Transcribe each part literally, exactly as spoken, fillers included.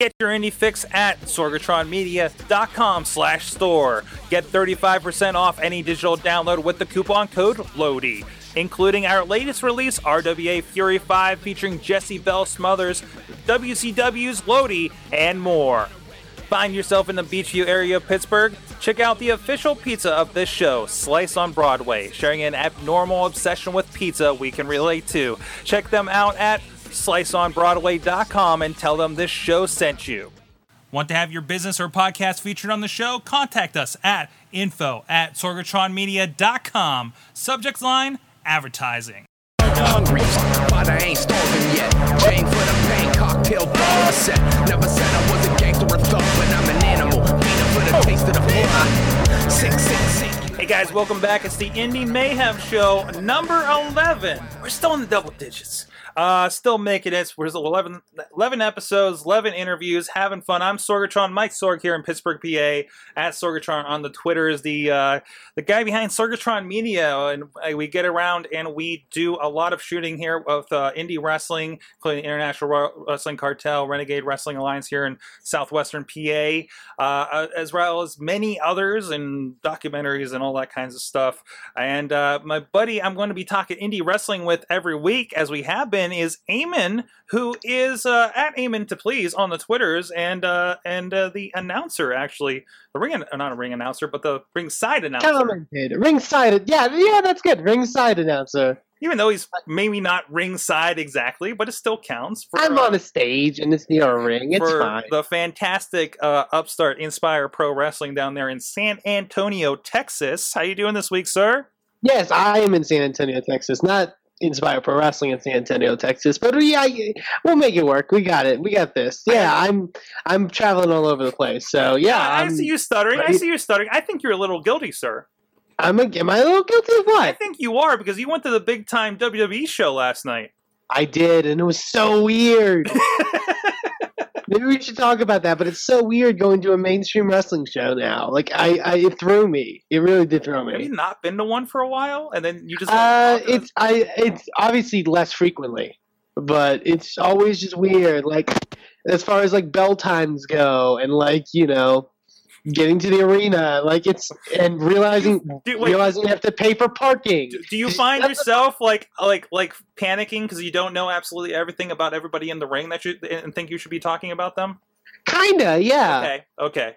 Get your indie fix at sorgatron media dot com slash store. Get thirty-five percent off any digital download with the coupon code LODI, including our latest release, R W A Fury five, featuring Jesse Bell Smothers, W C W's Lodi, and more. Find yourself in the Beachview area of Pittsburgh? Check out the official pizza of this show, Slice on Broadway, sharing an abnormal obsession with pizza we can relate to. Check them out at slice on broadway dot com and tell them this show sent you. Want to have your business or podcast featured on the show? Contact us at info at sorgatron media dot com. Subject line, advertising. Hungry, but I ain't starving yet. Chain for the pain, cocktail bar set. Never said I was a gangster or thug, but I'm an animal. Beating for the taste of the floor. Sick, sick, sick. Hey guys, welcome back. It's the Indie Mayhem Show, number eleven. We're still in the double digits. Uh, still making it. We're eleven, eleven episodes, eleven interviews, having fun. I'm Sorgatron, Mike Sorg here in Pittsburgh, P A. At Sorgatron on the Twitter is the uh, the guy behind Sorgatron Media, and uh, we get around and we do a lot of shooting here with uh, indie wrestling, including International Wrestling Cartel, Renegade Wrestling Alliance here in southwestern P A, uh, as well as many others and documentaries and all that kinds of stuff. And uh, my buddy, I'm going to be talking indie wrestling with every week, as we have been, is Eamon, who is uh, at Eamon to please on the Twitters, and uh, and uh, the announcer, actually, the ring, not a ring announcer, but the ringside announcer. Ringside, yeah, yeah, that's good. Ringside announcer. Even though he's maybe not ringside exactly, but it still counts. For, I'm uh, on a stage and it's near a ring. It's for fine. The fantastic uh, upstart Inspire Pro Wrestling down there in San Antonio, Texas. How you doing this week, sir? Yes, I am in San Antonio, Texas. Not Inspire Pro Wrestling in San Antonio, Texas, but yeah, we'll make it work. We got it. We got this. Yeah, I'm I'm traveling all over the place. So yeah, I, I see you stuttering. Right? I see you stuttering. I think you're a little guilty, sir. I'm a, am I a little guilty of what? I think you are, because you went to the big time W W E show last night. I did, and it was so weird. Maybe we should talk about that, but it's so weird going to a mainstream wrestling show now. Like, I, I it threw me. It really did throw me. Have you not been to one for a while, and then you just? Uh, it's I. It's obviously less frequently, but it's always just weird. Like, as far as like bell times go, and like, you know, getting to the arena, like it's and realizing do, wait, realizing you have to pay for parking. Do you find yourself like like like panicking because you don't know absolutely everything about everybody in the ring that you and think you should be talking about them? Kinda, yeah. Okay, okay.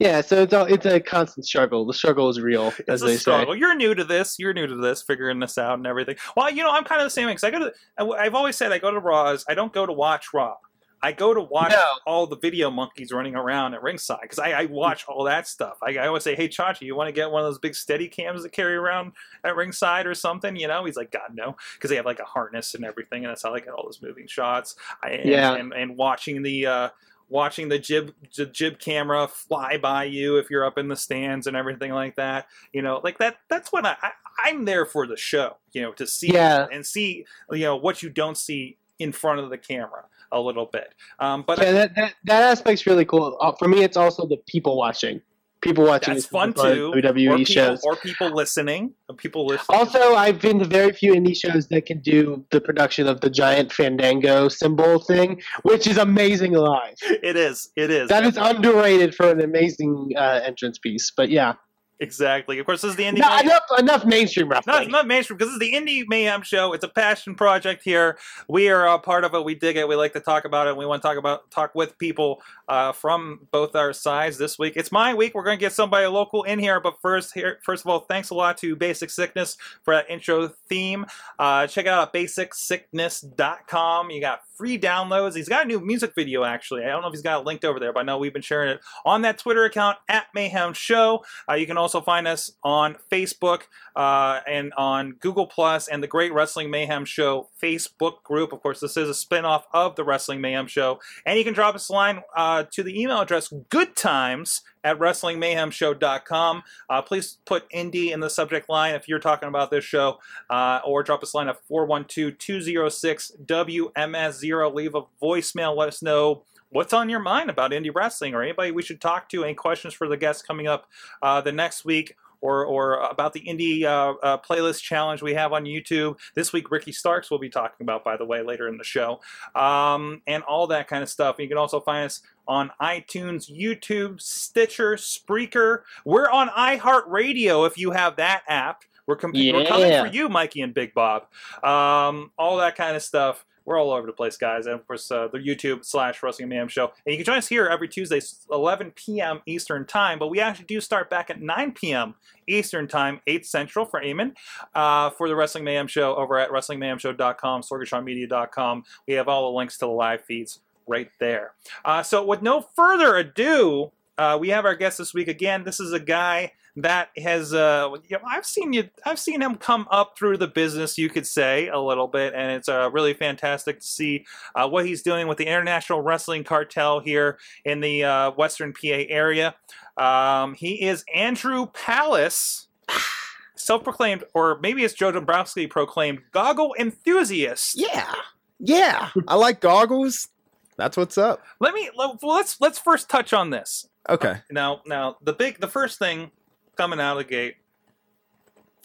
Yeah, so it's all, it's a constant struggle. The struggle is real, as it's they a struggle. Say. You're new to this. You're new to this, figuring this out and everything. Well, you know, I'm kind of the same way, because I go to. I've always said I go to Raws. I don't go to watch Raw. I go to watch no. all the video monkeys running around at ringside, because I, I watch all that stuff. I, I always say, hey, Chachi, you want to get one of those big steady cams to carry around at ringside or something? You know, he's like, God, no, because they have like a harness and everything, and that's how they get all those moving shots. I, and, yeah. and, and watching the uh, watching the jib, jib jib camera fly by you if you're up in the stands and everything like that. You know, like that. That's when I, I I'm there for the show, you know, to see yeah. and see, you know, what you don't see in front of the camera a little bit. Um, but yeah, I, that, that, that aspect's really cool. Uh, for me, it's also the people watching. People watching. That's fun too. W W E or people, shows. Or people listening. People listening. Also, I've been to very few indie shows that can do the production of the giant Fandango cymbal thing, which is amazing live. It is. It is. That Definitely. is underrated for an amazing uh, entrance piece. But yeah. Exactly. Of course, this is the Indie no, Mayhem. Enough, enough mainstream wrestling. Not enough mainstream, because this is the Indie Mayhem Show. It's a passion project here. We are a part of it. We dig it. We like to talk about it. We want to talk about talk with people uh, from both our sides this week. It's my week. We're going to get somebody local in here. But first, here, first of all, thanks a lot to Basic Sickness for that intro theme. Uh, check it out at basic sickness dot com. You got free downloads. He's got a new music video, actually. I don't know if he's got it linked over there, but I know we've been sharing it on that Twitter account, at Mayhem Show. Uh, you can also Also find us on Facebook uh, and on Google Plus and the Great Wrestling Mayhem Show Facebook group. Of course, this is a spinoff of the Wrestling Mayhem Show. And you can drop us a line uh, to the email address good times at wrestling mayhem show dot com. Uh, please put indie in the subject line if you're talking about this show, uh, or drop us a line at four one two, two oh six, W M S zero. Leave a voicemail. Let us know what's on your mind about indie wrestling, or anybody we should talk to, any questions for the guests coming up uh, the next week, or or about the indie uh, uh, playlist challenge we have on YouTube. This week, Ricky Starks will be talking about, by the way, later in the show, um, and all that kind of stuff. You can also find us on iTunes, YouTube, Stitcher, Spreaker. We're on iHeartRadio if you have that app. We're, com- yeah. We're coming for you, Mikey and Big Bob. Um, all that kind of stuff. We're all over the place, guys. And, of course, uh, the YouTube slash Wrestling Mayhem Show. And you can join us here every Tuesday, eleven p.m. Eastern Time. But we actually do start back at nine p.m. Eastern Time, eight Central for Eamon. Uh, for the Wrestling Mayhem Show over at wrestling mayhem show dot com, sorgatron media dot com. We have all the links to the live feeds right there. Uh, so with no further ado, uh, we have our guest this week. Again, this is a guy that has, uh, you know, I've seen you, I've seen him come up through the business, you could say, a little bit, and it's uh, really fantastic to see uh, what he's doing with the International Wrestling Cartel here in the uh, Western P A area. Um, he is Andrew Palace, self-proclaimed, or maybe it's Joe Dombrowski proclaimed, goggle enthusiast. Yeah, yeah, I like goggles. That's what's up. Let me well, let's let's first touch on this. Okay. Uh, now now the big the first thing coming out of the gate.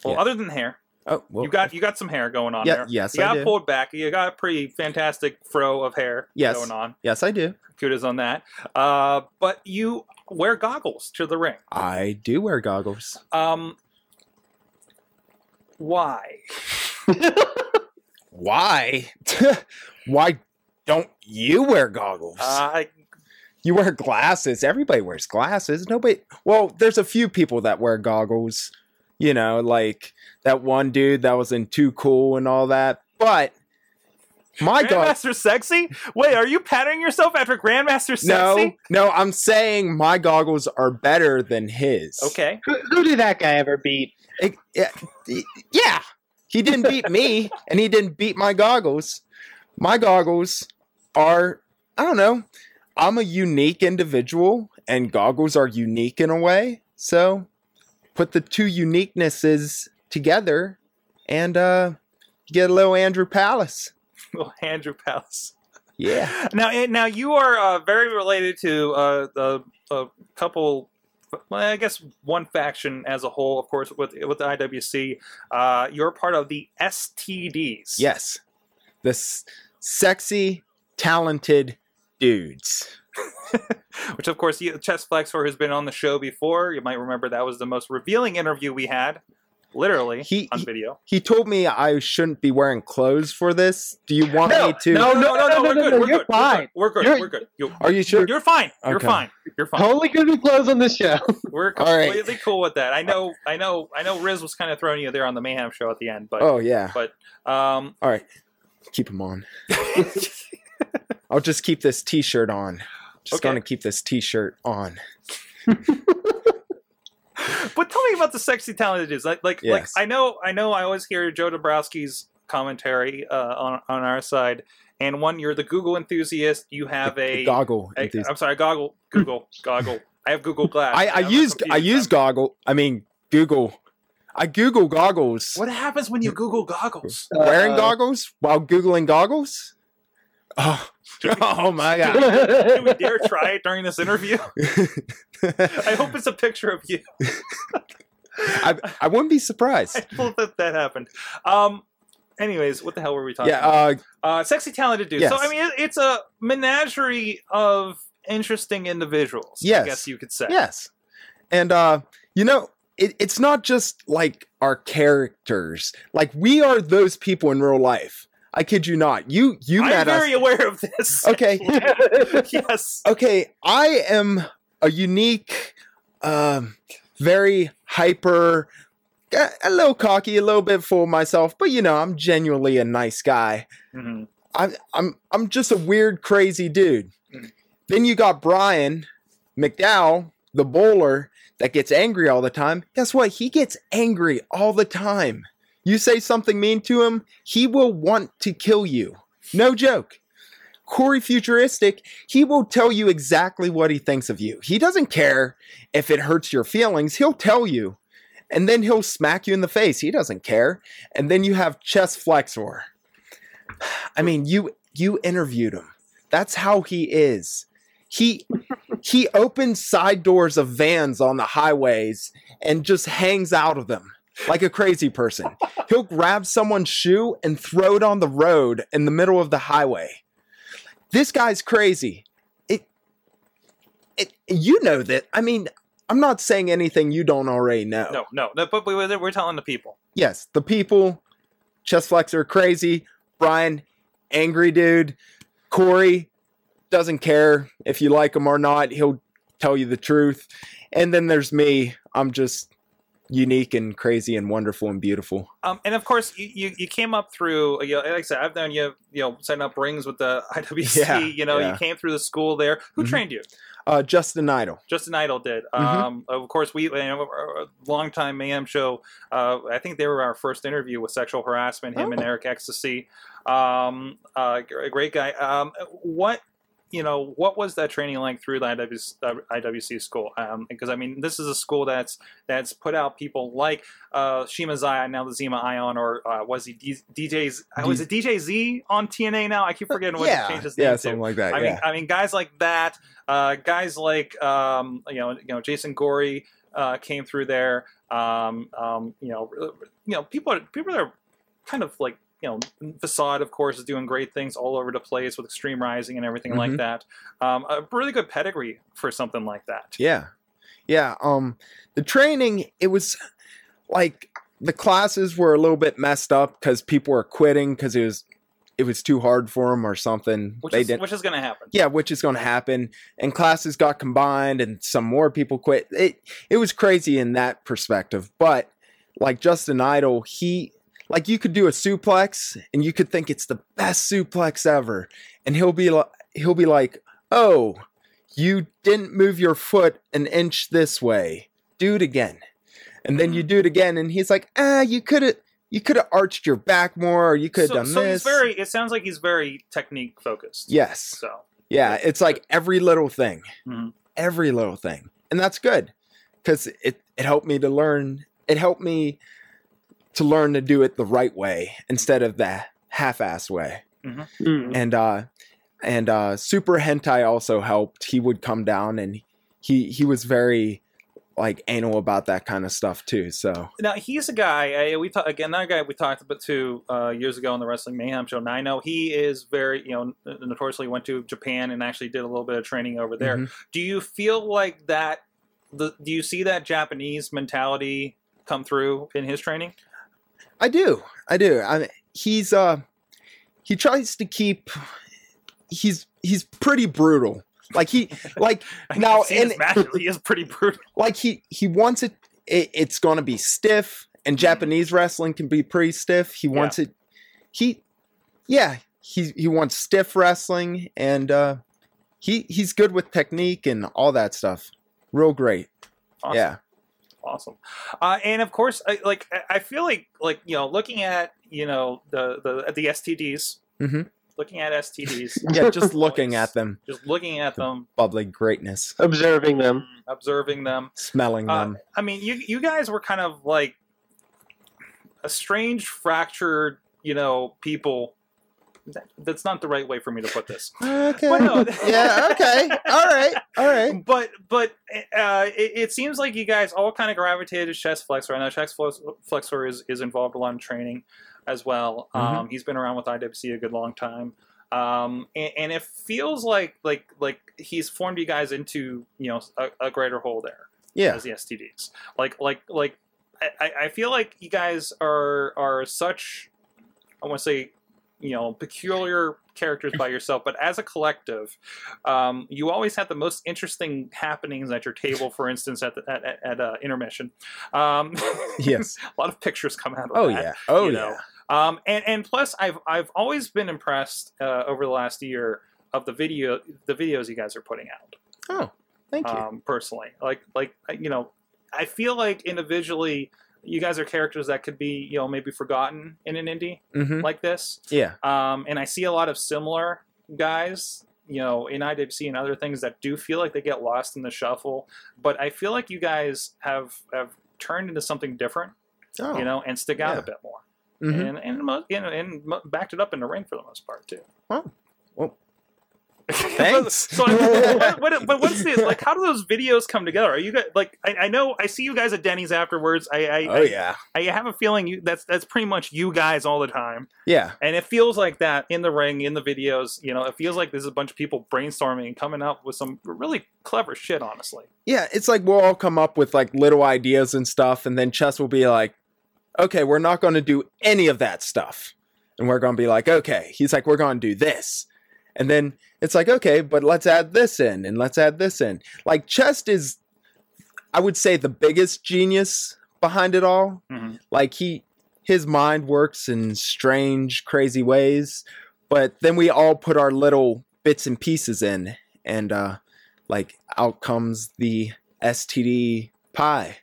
Well, yeah. Other than hair. Oh, well, you got you got some hair going on yeah, there. Yes, you I got do. Pulled back. You got a pretty fantastic fro of hair yes. going on. Yes, I do. Kudos on that. Uh, but you wear goggles to the ring. I do wear goggles. Um. Why? Why? Why? Don't you wear goggles? Uh, you wear glasses. Everybody wears glasses. Nobody. Well, there's a few people that wear goggles. You know, like that one dude that was in Too Cool and all that. But my Grandmaster go- Sexy? Wait, are you patting yourself after Grandmaster Sexy? No, no. I'm saying my goggles are better than his. Okay. Who, who did that guy ever beat? It, it, it, yeah, he didn't beat me, and he didn't beat my goggles. My goggles are, I don't know, I'm a unique individual, and goggles are unique in a way, so put the two uniquenesses together, and uh, get a little Andrew Palace. Little Andrew Palace. Yeah. Now, now you are uh, very related to uh, the, a couple... Well, I guess one faction as a whole, of course, with with the I W C. Uh, you're part of the S T Ds. Yes. The s- sexy, talented dudes. Which, of course, Chest Flexor has been on the show before. You might remember that was the most revealing interview we had, literally, he, on video. He, he told me I shouldn't be wearing clothes for this. Do you want no, me to? No, no, no, no, no, we're, no, good, no we're, good, fine. we're good. You're fine. We're good. We're good. Are you sure? You're fine. Okay. You're fine. You're fine. Totally good with clothes on this show. We're completely right. cool with that. I know, I know, I know Riz was kind of throwing you there on the Mayhem show at the end. But, oh, yeah. But, um, all right. Keep them on. I'll just keep this t-shirt on. Just okay. Gonna keep this t-shirt on. But tell me about the sexy talented dudes. Like, like, yes. like I know, I know. I always hear Joe Dombrowski's commentary uh, on on our side. And one, you're the Google enthusiast. You have the, a the goggle. A, I'm sorry, goggle, Google, goggle. I have Google Glass. I, I use I use goggle. I mean Google. I Google goggles. What happens when you Google goggles? Uh, Wearing goggles while Googling goggles? Oh, oh my God. Do we dare try it during this interview? I hope it's a picture of you. I, I wouldn't be surprised. I hope that that happened. Um, anyways, what the hell were we talking yeah, uh, about? Uh, sexy, talented dudes. Yes. So, I mean, it, it's a menagerie of interesting individuals, yes. I guess you could say. Yes. And, uh, you know... It, it's not just like our characters. Like we are those people in real life. I kid you not. You you I'm met us. I'm very aware of this. Okay. Yes. Okay. I am a unique, um, very hyper, a, a little cocky, a little bit full of myself, but you know, I'm genuinely a nice guy. Mm-hmm. I'm I'm I'm just a weird, crazy dude. Mm-hmm. Then you got Brian McDowell, the bowler. That gets angry all the time. Guess what? He gets angry all the time. You say something mean to him, he will want to kill you. No joke. Corey Futuristic, he will tell you exactly what he thinks of you. He doesn't care if it hurts your feelings. He'll tell you. And then he'll smack you in the face. He doesn't care. And then you have Chest Flexor. I mean, you you interviewed him. That's how he is. He He opens side doors of vans on the highways and just hangs out of them like a crazy person. He'll grab someone's shoe and throw it on the road in the middle of the highway. This guy's crazy. It, it, you know that. I mean, I'm not saying anything you don't already know. No, no. no but we, we're telling the people. Yes, the people. Chest Flexor, crazy. Brian, angry dude. Corey, doesn't care if you like him or not. He'll tell you the truth. And then there's me. I'm just unique and crazy and wonderful and beautiful. Um, and of course, you, you, you came up through, you know, like I said, I've known you, you know, setting up rings with the I W C. Yeah, you know, yeah. You came through the school there. Who mm-hmm. trained you? Uh, Justin Idol. Justin Idol did. Mm-hmm. Um, of course, we, you know, a longtime Mayhem show. Uh, I think they were our first interview with sexual harassment, him oh. and Eric Ecstasy. Um, uh, a great guy. Um, what, you know, what was that training like through the I W C school? Um, because, I mean, this is a school that's that's put out people like uh, Shima Zaya, now the Zema Ion, or uh, was he D J's? Uh, was it D J Z on T N A now? I keep forgetting what yeah. he changed his name yeah, to. Yeah, something like that, I yeah. mean, I mean, guys like that, uh, guys like, um, you know, you know, Jason Gory uh, came through there. Um, um, you know, you know, people, people that are kind of like, you know, Facade, of course, is doing great things all over the place with Extreme Rising and everything mm-hmm. like that. Um, a really good pedigree for something like that. Yeah. Yeah. Um, the training, it was like the classes were a little bit messed up because people were quitting because it was it was too hard for them or something. Which they is, didn't, which is going to happen. Yeah, which is going to happen. And classes got combined and some more people quit. It, it was crazy in that perspective. But like Justin Idol, he... Like, you could do a suplex, and you could think it's the best suplex ever. And he'll be, li- he'll be like, oh, you didn't move your foot an inch this way. Do it again. And then you do it again, and he's like, ah, you could have you could have arched your back more, or you could have so, done so this. So he's very, it sounds like he's very technique-focused. Yes. So yeah, it's like every little thing. Mm-hmm. Every little thing. And that's good, because it, it helped me to learn. It helped me... to learn to do it the right way instead of the half-ass way. Mm-hmm. Mm-hmm. And uh, and uh, Super Hentai also helped. He would come down, and he he was very like anal about that kind of stuff too. So now he's a guy. Uh, we talk, again, another guy we talked about two uh, years ago on the Wrestling Mayhem show. And I know he is very, you know, notoriously went to Japan and actually did a little bit of training over there. Mm-hmm. Do you feel like that? The, do you see that Japanese mentality come through in his training? I do. I do. I mean, he's uh he tries to keep he's he's pretty brutal. Like he like now and matches, he is pretty brutal. Like he he wants it, it it's going to be stiff, and Japanese wrestling can be pretty stiff. He wants yeah. it he yeah, he he wants stiff wrestling, and uh he he's good with technique and all that stuff. Real great. Awesome. Yeah. Awesome. Uh, and of course, I, like, I feel like, like, you know, looking at, you know, the, the, the S T Ds, mm-hmm. looking at S T Ds. yeah. Just looking at them, just looking at the them, bubbly greatness, observing them, observing them, smelling uh, them. I mean, you, you guys were kind of like a strange, fractured, you know, people. That, that's not the right way for me to put this. Okay. But no. yeah. Okay. All right. All right. But but uh, it, it seems like you guys all kind of gravitated to Chest Flexor. I know Chest Flexor is, is involved a lot in training as well. Mm-hmm. Um, he's been around with I W C a good long time, um, and, and it feels like like like he's formed you guys into, you know, a, a greater whole there. Yeah. As the S T Ds, like like like I, I feel like you guys are are such, I want to say, you know, peculiar characters by yourself, but as a collective, um, you always have the most interesting happenings at your table. For instance, at the, at, at, at uh, intermission, um, yes, a lot of pictures come out of oh, that. Yeah. Oh yeah, oh yeah. Um, and and plus, I've I've always been impressed uh, over the last year of the video the videos you guys are putting out. Oh, thank you. Um, personally, like like you know, I feel like individually, you guys are characters that could be, you know, maybe forgotten in an indie mm-hmm. like this. Yeah. Um, and I see a lot of similar guys, you know, in I W C and other things that do feel like they get lost in the shuffle. But I feel like you guys have, have turned into something different, oh, you know, and stick out yeah. a bit more. Mm-hmm. And, and, and, and backed it up in the ring for the most part, too. Wow. Well, Thanks. So, so, what, what, but what's this? Like, how do those videos come together? Are you guys like? I, I know I see you guys at Denny's afterwards. I, I oh I, yeah. I have a feeling you that's that's pretty much you guys all the time. Yeah. And it feels like that in the ring, in the videos. You know, it feels like there's a bunch of people brainstorming and coming up with some really clever shit. Honestly. Yeah, it's like we'll all come up with like little ideas and stuff, and then Chess will be like, "Okay, we're not going to do any of that stuff," and we're going to be like, "Okay." He's like, "We're going to do this." And then it's like, okay, but let's add this in and let's add this in. Like, Chest is, I would say, the biggest genius behind it all. Mm-hmm. Like, he, his mind works in strange, crazy ways. But then we all put our little bits and pieces in. And, uh, like, out comes the S T D pie.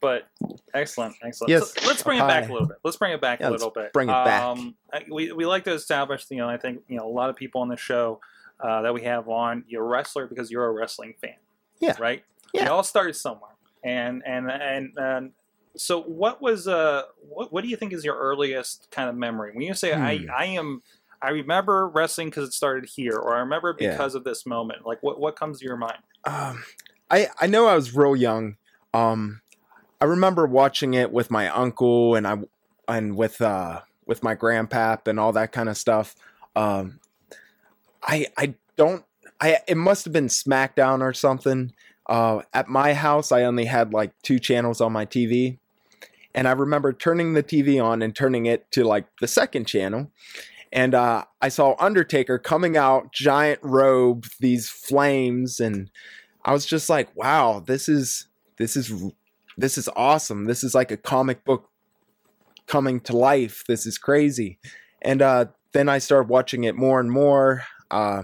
But excellent, excellent. Yes, so let's bring it back a little bit. Let's bring it back yeah, a little bit. Bring it back. Um, we we like to establish, you know, I think you know a lot of people on the show uh, that we have on. You're a wrestler because you're a wrestling fan. Yeah. Right. Yeah. We all started somewhere, and and and, and so what was uh what, what do you think is your earliest kind of memory when you say hmm. I I am I remember wrestling because it started here, or I remember because yeah. of this moment? Like, what what comes to your mind? Um, I I know I was real young. Um. I remember watching it with my uncle and I and with uh, with my grandpap and all that kind of stuff. Um, I I don't I it must have been SmackDown or something. Uh, at my house, I only had like two channels on my T V, and I remember turning the T V on and turning it to like the second channel, and uh, I saw Undertaker coming out, giant robe, these flames, and I was just like, wow, this is this is. This is awesome. This is like a comic book coming to life. This is crazy. And uh, then I started watching it more and more uh,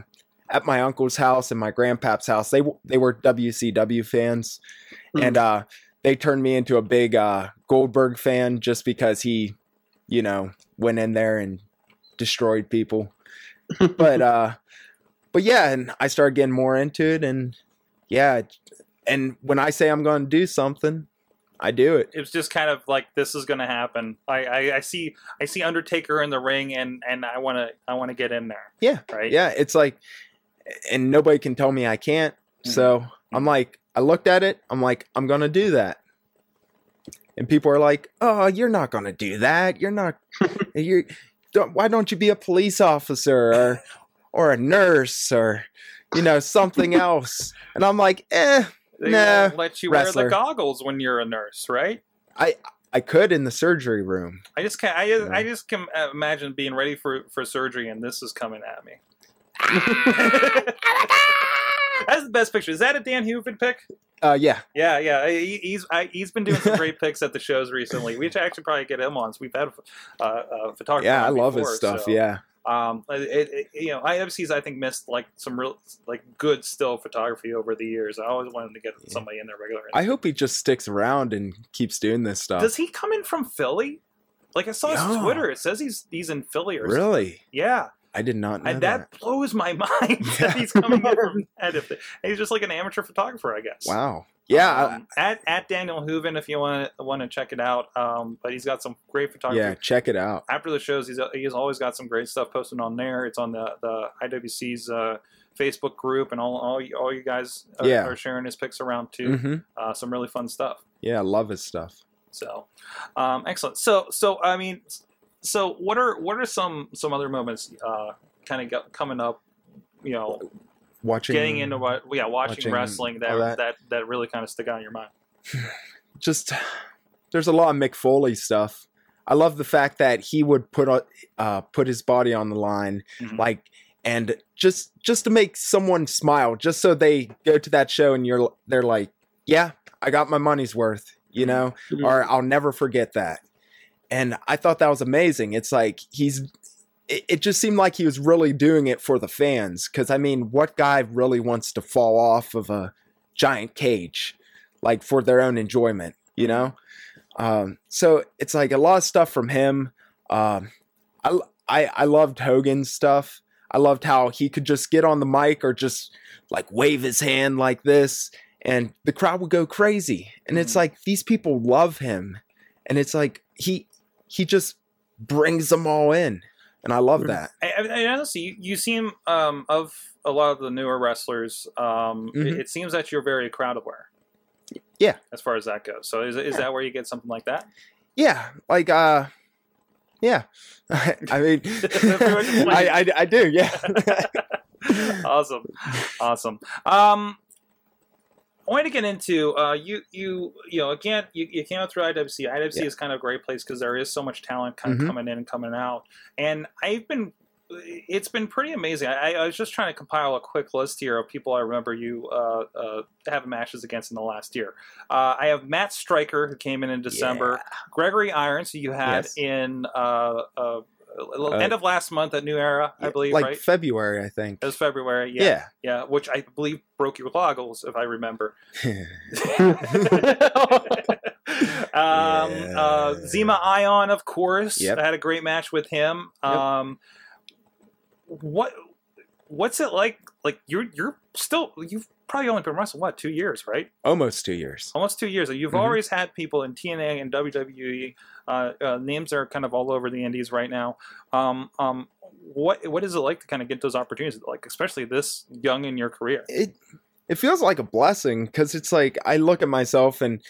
at my uncle's house and my grandpap's house. They they were W C W fans. Mm-hmm. And uh, they turned me into a big uh, Goldberg fan just because he, you know, went in there and destroyed people. but, uh, but yeah, and I started getting more into it. And yeah, and when I say I'm going to do something, I do it. It was just kind of like, this is going to happen. I, I, I see I see Undertaker in the ring, and, and I want to I want to get in there. Yeah, right. Yeah, it's like, and nobody can tell me I can't. Mm-hmm. So I'm like, I looked at it. I'm like, I'm going to do that. And people are like, oh, you're not going to do that. You're not. You're. Don't, why don't you be a police officer or or a nurse or, you know, something else? And I'm like, eh. They nah, won't let you wrestler. wear the goggles when you're a nurse, right? I I could in the surgery room. I just can't. I just, yeah. I just can imagine being ready for, for surgery, and this is coming at me. That's the best picture. Is that a Dan Hewitt pick? Uh, yeah, yeah, yeah. He, he's I, he's been doing some great picks at the shows recently. We should actually probably get him on. So we've had a uh, photographer. Yeah, I love before, his stuff. So. Yeah. Um, it, it, you know, I F C's I think missed like some real like good still photography over the years. I always wanted to get somebody in there regularly. I hope he just sticks around and keeps doing this stuff. Does he come in from Philly? Like I saw no. his Twitter. It says he's he's in Philly or really? something. Really? Yeah. I did not know and that. That blows my mind yeah. that he's coming in from Edith. He's just like an amateur photographer, I guess. Wow. Yeah, um, I, at at Daniel Hooven if you want to want to check it out. Um, but he's got some great photography. Yeah, check it out. After the shows, he's he's always got some great stuff posted on there. It's on the the I W C's uh, Facebook group, and all all you, all you guys are, yeah. are sharing his pics around too. Mm-hmm. Uh, some really fun stuff. Yeah, I love his stuff. So, um, excellent. So so I mean, so what are what are some some other moments uh, kind of coming up? You know. Watching, getting into what, yeah, watching, watching wrestling that, that that that really kind of stick out in your mind. Just there's a lot of Mick Foley stuff. I love the fact that he would put uh put his body on the line, mm-hmm. like and just just to make someone smile, just so they go to that show and you're they're like, yeah, I got my money's worth, you know, mm-hmm. or I'll never forget that. And I thought that was amazing. It's like he's. It just seemed like he was really doing it for the fans. Because, I mean, what guy really wants to fall off of a giant cage, like, for their own enjoyment, you know? Um, so it's, like, a lot of stuff from him. Um, I, I, I loved Hogan's stuff. I loved how he could just get on the mic or just, like, wave his hand like this. And the crowd would go crazy. And it's, like, these people love him. And it's, like, he he just brings them all in. And I love that. And honestly, you, you seem, um, of a lot of the newer wrestlers, um, mm-hmm. it, it seems that you're very crowd aware. Yeah. As far as that goes. So is is yeah. that where you get something like that? Yeah. Like, uh, yeah. I mean, I, I, I do. Yeah. Awesome. Awesome. Um, I want to get into uh, you. You you know again you, you came out through I W C. I W C yeah. is kind of a great place because there is so much talent kind of mm-hmm. coming in and coming out. And I've been, it's been pretty amazing. I, I was just trying to compile a quick list here of people I remember you uh, uh, having matches against in the last year. Uh, I have Matt Stryker who came in in December. Yeah. Gregory Irons who you had yes. in. Uh, uh, End of last month at New Era, I yeah, believe, like right? February, I think. It was February, yeah, yeah. Yeah, which I believe broke your goggles, if I remember. um, yeah. uh, Zema Ion, of course. Yep. I had a great match with him. Yep. Um, what What's it like? Like, you're, you're still... You've probably only been wrestling, what, two years, right? Almost two years. Almost two years. You've mm-hmm. always had people in T N A and W W E... Uh, uh, names are kind of all over the Indies right now. Um, um, what what is it like to kind of get those opportunities, like especially this young in your career? It it feels like a blessing because it's like I look at myself and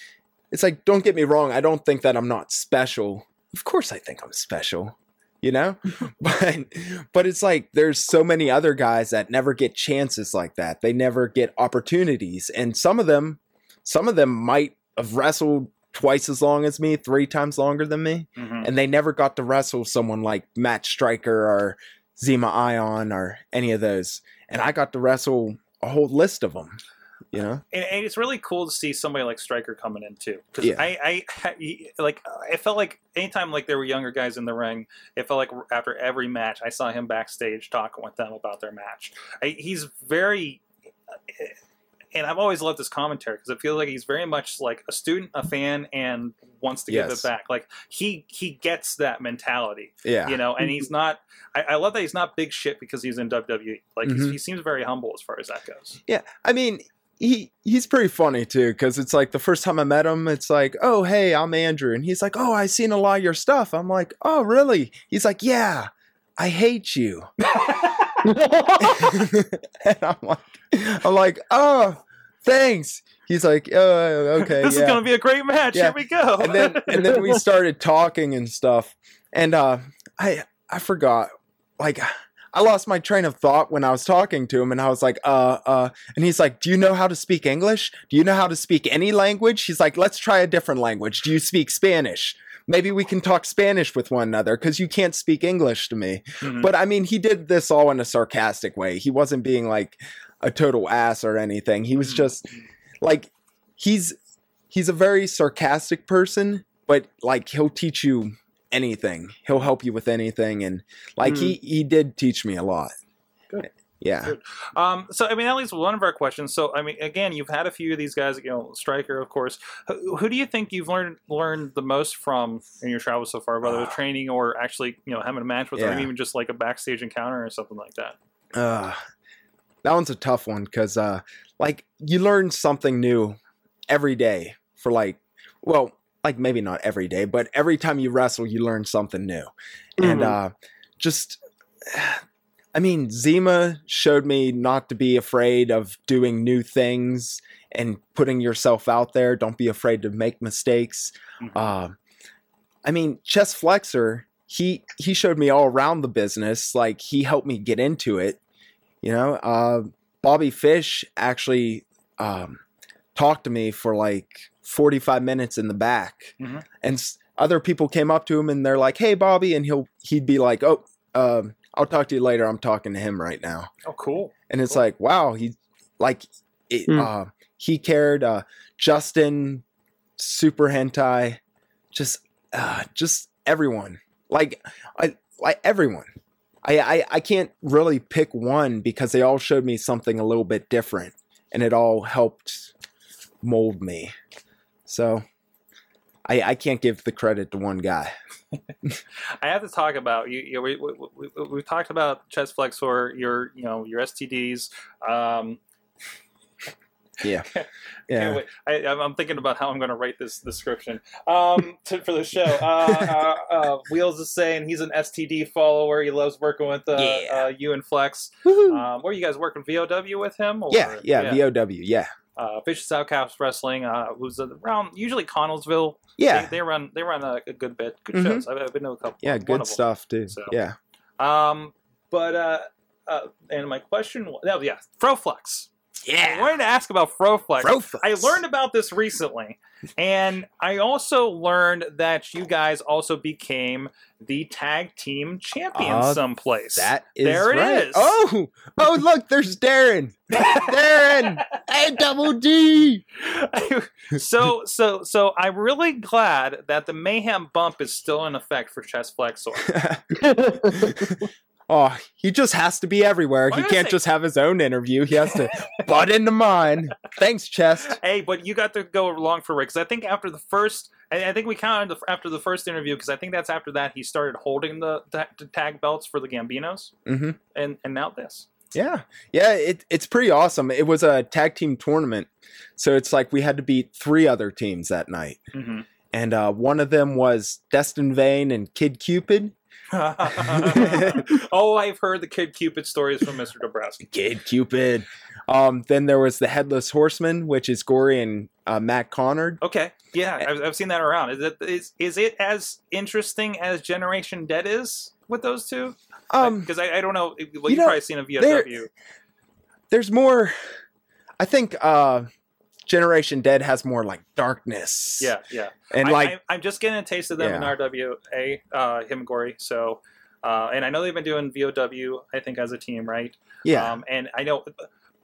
it's like, don't get me wrong, I don't think that I'm not special. Of course, I think I'm special, you know. but but it's like there's so many other guys that never get chances like that. They never get opportunities, and some of them, some of them might have wrestled twice as long as me, three times longer than me. Mm-hmm. And they never got to wrestle someone like Matt Stryker or Zema Ion or any of those. And I got to wrestle a whole list of them, you know? And, and it's really cool to see somebody like Stryker coming in too. Cause yeah. I, I, like, I felt like anytime like there were younger guys in the ring, it felt like after every match, I saw him backstage talking with them about their match. I, he's very, and I've always loved his commentary because it feels like he's very much like a student, a fan, and wants to yes. give it back. Like he he gets that mentality, yeah. You know, and he's not. I, I love that he's not big shit because he's in W W E. Like mm-hmm. he's, he seems very humble as far as that goes. Yeah, I mean he he's pretty funny too because it's like the first time I met him, it's like, oh hey, I'm Andrew, and he's like, oh I've seen a lot of your stuff. I'm like, oh really? He's like, yeah, I hate you. And I'm like, I'm like, oh, thanks. He's like, oh, okay. This yeah. is gonna be a great match. Yeah. Here we go. and then and then we started talking and stuff. And uh, I I forgot. Like I lost my train of thought when I was talking to him, and I was like, uh, uh. And he's like, do you know how to speak English? Do you know how to speak any language? He's like, let's try a different language. Do you speak Spanish? Maybe we can talk Spanish with one another because you can't speak English to me. Mm-hmm. But I mean, he did this all in a sarcastic way. He wasn't being like a total ass or anything. He was just like, he's, he's a very sarcastic person, but like he'll teach you anything. He'll help you with anything. And like, mm-hmm. he, he did teach me a lot. Good. Yeah. Good. Um, so, I mean, at least one of our questions. So, I mean, again, you've had a few of these guys, you know, Stryker, of course. Who, who do you think you've learned learned the most from in your travels so far, whether uh, training or actually, you know, having a match with yeah. them, even just like a backstage encounter or something like that? Uh, that one's a tough one because, uh, like, you learn something new every day for like, well, like maybe not every day, but every time you wrestle, you learn something new. Mm-hmm. And uh, just... I mean, Zema showed me not to be afraid of doing new things and putting yourself out there. Don't be afraid to make mistakes. Mm-hmm. Uh, I mean, Chest Flexor, he he showed me all around the business. Like, he helped me get into it. You know, uh, Bobby Fish actually um, talked to me for like forty-five minutes in the back. Mm-hmm. And other people came up to him and they're like, hey, Bobby. And he'll he'd be like, oh, um. Uh, I'll talk to you later. I'm talking to him right now. Oh, cool. And it's cool. Like, wow. He like, it, mm. uh, he cared, uh, Justin, Super Hentai, just, uh, just everyone. Like, I, like everyone. I, I, I can't really pick one because they all showed me something a little bit different and it all helped mold me. So I, I can't give the credit to one guy. I have to talk about you. you know, we, we, we, we've talked about Chest Flexor, your, you know, your S T Ds. Um, Yeah. Yeah. I, I'm thinking about how I'm going to write this description um, to, for the show. Uh, uh, uh, Wheels is saying he's an S T D follower. He loves working with uh, yeah. uh, you and Flex. Um, were you guys working V O W with him? Or, yeah, yeah, yeah, V O W, yeah. Uh, Vicious Outcast Wrestling, uh, who's around usually Connellsville. Yeah, they, they run they run a, a good bit, good mm-hmm. shows. I've, I've been to a couple. Yeah, good stuff too. So. Yeah. Um, but uh, uh, and my question was, oh, yeah, Froflex. Yeah, I wanted to ask about Froflex. Froflex. I learned about this recently, and I also learned that you guys also became the tag team champions uh, someplace. That is there. It right. is. Oh, oh, look, there's Darren. Darren, A double D. So, so, so, I'm really glad that the Mayhem Bump is still in effect for Chest Flexor. Oh, he just has to be everywhere. Well, he can't say- just have his own interview. He has to butt into mine. Thanks, Chest. Hey, but you got to go along for it, because I think after the first, I think we counted the, after the first interview, because I think that's after that he started holding the, the tag belts for the Gambinos, mm-hmm. and and now this. Yeah, yeah, it it's pretty awesome. It was a tag team tournament, so it's like we had to beat three other teams that night, mm-hmm. and uh, one of them was Destin Vane and Kid Cupid. Oh, I've heard the Kid Cupid stories from Mister Dabrowski. Kid Cupid. Um, then there was the Headless Horseman, which is Gory and uh, Matt Connard. Okay, yeah, I've, I've seen that around. Is it, is, is it as interesting as Generation Dead is with those two? Um, because I, I don't know. Well, you've know, probably seen a V S W. There, there's more. I think. Uh, Generation Dead has more like darkness. Yeah, yeah. And I, like, I, I'm just getting a taste of them yeah. in R W A, uh, him and Gory. So, uh, and I know they've been doing V O W, I think, as a team, right? Yeah. Um, and I know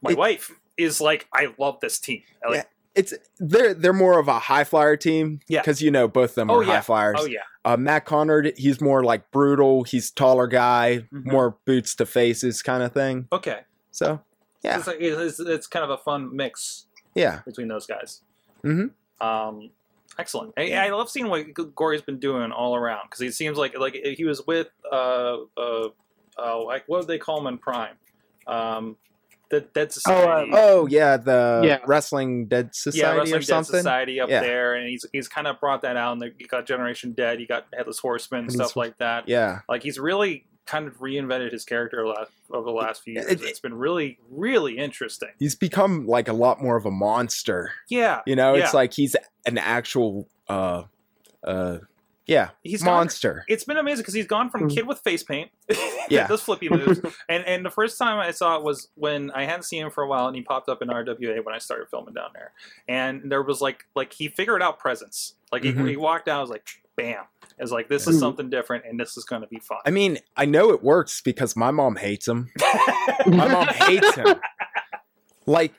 my it, wife is like, I love this team. I like, yeah. It's they're they're more of a high flyer team. Yeah. Because you know both of them oh, are yeah. high flyers. Oh yeah. Uh, Matt Connard, he's more like brutal. He's taller guy, mm-hmm. more boots to faces kind of thing. Okay. So yeah, it's, like, it's, it's kind of a fun mix. Yeah, between those guys. Mm-hmm. Um, excellent. I, I love seeing what Gory's been doing all around, because he seems like like he was with uh uh, uh like what do they call him in Prime? Um, the Dead Society. Oh, uh, oh yeah, the yeah. Wrestling Dead Society yeah, Wrestling or something. Dead Society up yeah. there, and he's he's kind of brought that out. And you got Generation Dead, you got Headless Horseman, and stuff like that. Yeah, like he's really kind of reinvented his character a lot over the last few years. It, it, it's been really, really interesting. He's become like a lot more of a monster. Yeah. You know, yeah. it's like he's an actual, uh, uh, yeah, he's monster. Gone, it's been amazing because he's gone from kid with face paint, yeah, those flippy moves, and and the first time I saw it was when I hadn't seen him for a while, and he popped up in R W A when I started filming down there, and there was like like he figured out presence. Like mm-hmm. he, he walked out, I was like, bam. It's like, this is something different, and this is going to be fun. I mean, I know it works because my mom hates him. My mom hates him. Like,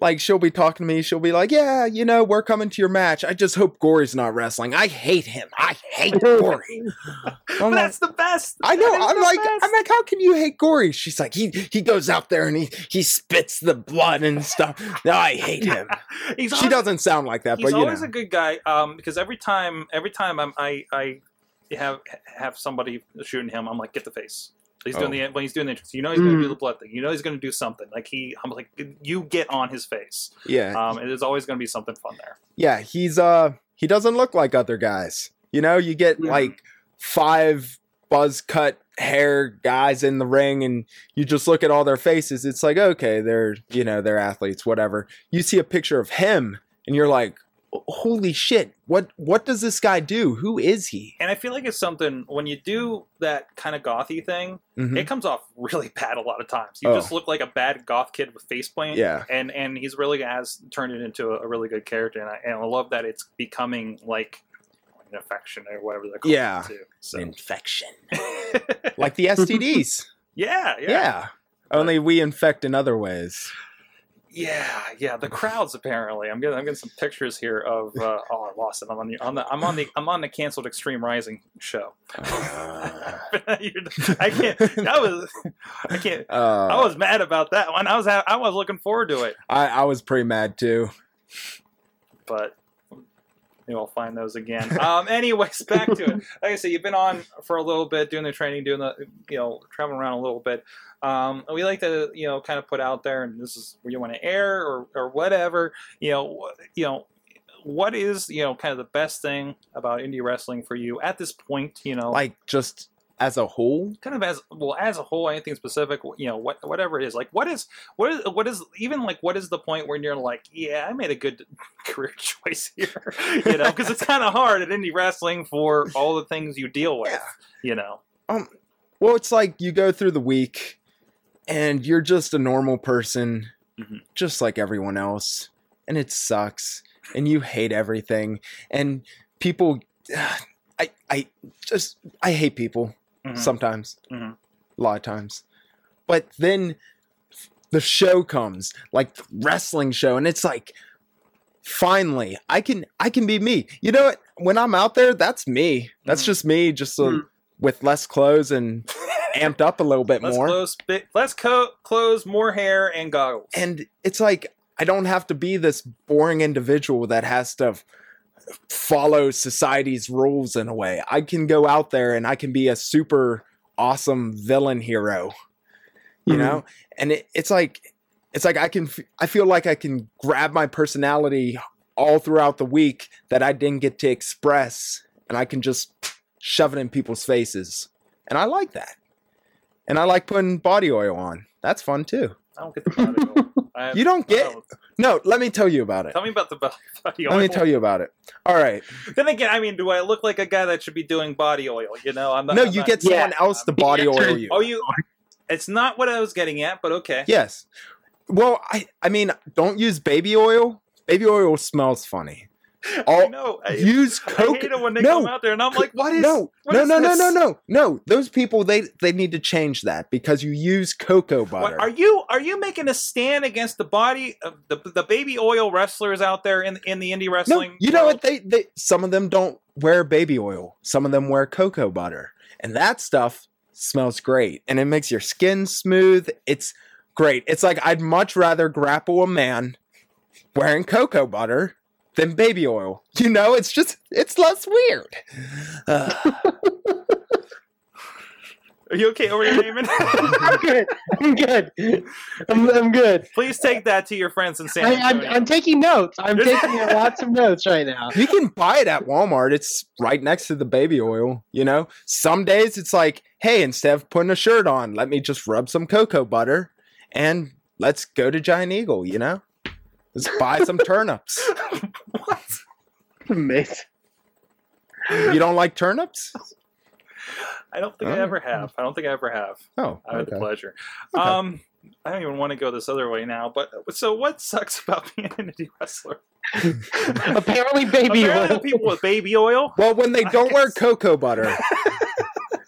like she'll be talking to me. She'll be like, yeah, you know, we're coming to your match. I just hope Gory's not wrestling. I hate him. I hate Gory. But like, that's the best. I know. I'm like, best. I'm like, how can you hate Gory? She's like, he he goes out there and he, he spits the blood and stuff. No, I hate him. He's always, she doesn't sound like that, but you know. He's always a good guy, um, because every time, every time I'm, I, I have have somebody shooting him, I'm like, get the face. He's doing oh. the when he's doing the interest. You know he's mm. going to do the blood thing. You know he's going to do something. Like he, I'm like, you get on his face. Yeah. Um. And there's always going to be something fun there. Yeah. He's uh. He doesn't look like other guys. You know, you get yeah. like five buzz cut hair guys in the ring, and you just look at all their faces. It's like, okay, they're you know they're athletes, whatever. You see a picture of him, and you're like, holy shit, what what does this guy do? Who is he? And I feel like it's something, when you do that kind of gothy thing, mm-hmm. it comes off really bad a lot of times. You oh. just look like a bad goth kid with face paint. Yeah. And and he's really has turned it into a, a really good character. And I, and I love that it's becoming like an infection or whatever they're called. Yeah. Too, so. Infection. Like the S T Ds. Yeah, yeah. Yeah. Only we infect in other ways. Yeah, yeah, the crowds apparently. I'm getting, I'm getting some pictures here of. Uh, oh, I lost it. I'm on the, on the, I'm on the, I'm on the canceled Extreme Rising show. Uh, I can't. That was, I can't. Uh, I was mad about that one. I was, I was looking forward to it. I, I was pretty mad too. But Maybe I'll find those again. Um, anyways, back to it. Like I said, you've been on for a little bit, doing the training, doing the, you know, traveling around a little bit. Um, we like to, you know, kind of put out there, and this is where you want to air or, or whatever, you know, you know, what is, you know, kind of the best thing about indie wrestling for you at this point, you know, like just as a whole, kind of as well as a whole, anything specific, you know, what, whatever it is, like, what is, what is, what is even like, what is the point when you're like, yeah, I made a good career choice here, you know, cause it's kind of hard at indie wrestling for all the things you deal with, yeah. you know? Um, well, it's like you go through the week and you're just a normal person, mm-hmm. just like everyone else. And it sucks. And you hate everything, and people, I, I just, I hate people mm-hmm. sometimes, mm-hmm. a lot of times, but then the show comes, like the wrestling show, and it's like, finally, I can, I can be me. You know what? When I'm out there, that's me. That's mm-hmm. just me, just a, mm-hmm. with less clothes and amped up a little bit less more. Clothes, bit, less co- clothes, more hair, and goggles. And it's like, I don't have to be this boring individual that has to f- follow society's rules in a way. I can go out there and I can be a super awesome villain hero, you mm-hmm. know? And it, it's like, it's like I can, f- I feel like I can grab my personality all throughout the week that I didn't get to express, and I can just shove it in people's faces. And I like that. And I like putting body oil on. That's fun too. I don't get the body oil. Have, you don't get oh. no. Let me tell you about it. Tell me about the body oil. Let me tell you about it. All right. Then again, I mean, do I look like a guy that should be doing body oil? You know, I'm not. No, I'm you not, get someone yeah, else to body oil you. Oh, you. It's not what I was getting at, but okay. Yes. Well, I. I mean, don't use baby oil. Baby oil smells funny. All, I know. I, use coke. I hate it when they no, come out there, and I'm like, what is? No, what no, is no, no, no, no, no. Those people, they they need to change that because you use cocoa butter. What, are you are you making a stand against the body of the the baby oil wrestlers out there in in the indie wrestling? No, you know world? What? They they some of them don't wear baby oil. Some of them wear cocoa butter, and that stuff smells great, and it makes your skin smooth. It's great. It's like I'd much rather grapple a man wearing cocoa butter than baby oil. You know, it's just, it's less weird. Uh. Are you okay over your name? I'm good. I'm good. I'm, I'm good. Please take that to your friends and say, I'm, I'm taking notes. I'm taking lots of notes right now. You can buy it at Walmart. It's right next to the baby oil. You know, some days it's like, hey, instead of putting a shirt on, let me just rub some cocoa butter and let's go to Giant Eagle, you know? Let's buy some turnips. What? Amazing. You don't like turnips? I don't think oh. I ever have. I don't think I ever have. Oh, I had okay. the pleasure. Okay. Um, I don't even want to go this other way now. But so, what sucks about being an indie wrestler? Apparently, baby Apparently oil. People with baby oil. Well, when they don't wear cocoa butter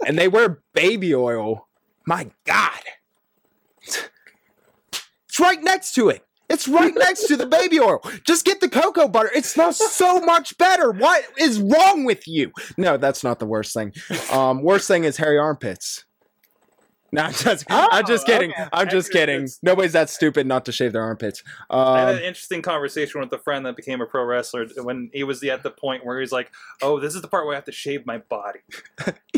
and they wear baby oil, my God, it's right next to it. It's right next to the baby oil. Just get the cocoa butter. It smells so much better. What is wrong with you? No, that's not the worst thing. Um, worst thing is hairy armpits. No, I'm just, oh, I'm just kidding. Okay. I'm just kidding. Nobody's that stupid not to shave their armpits. Um, I had an interesting conversation with a friend that became a pro wrestler when he was at the point where he's like, oh, this is the part where I have to shave my body.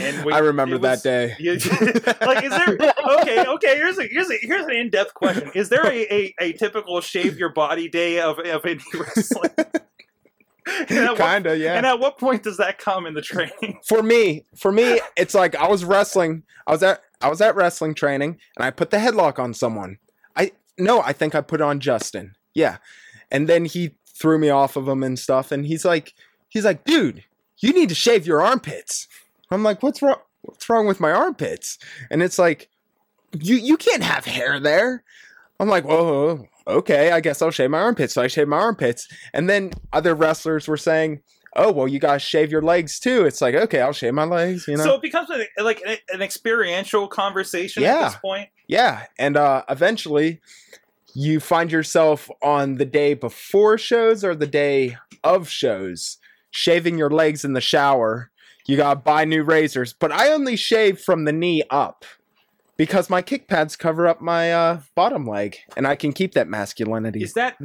And we, I remember that was, day. You, like, is there, okay, okay, here's a, here's a, here's an in-depth question. Is there a, a, a typical shave your body day of, of indie wrestling? Kind of, yeah. And at what point does that come in the training? For me, for me, it's like I was wrestling. I was at I was at wrestling training, and I put the headlock on someone. I no, I think I put it on Justin. Yeah, and then he threw me off of him and stuff. And he's like, he's like, dude, you need to shave your armpits. I'm like, what's wrong? What's wrong with my armpits? And it's like, you you can't have hair there. I'm like, whoa. Okay, I guess I'll shave my armpits. So I shaved my armpits. And then other wrestlers were saying, oh, well, you guys shave your legs too. It's like, okay, I'll shave my legs, you know? So it becomes a, like an experiential conversation yeah. at this point. Yeah. And uh, eventually you find yourself on the day before shows or the day of shows, shaving your legs in the shower. You got to buy new razors. But I only shave from the knee up, because my kick pads cover up my uh, bottom leg, and I can keep that masculinity. Is that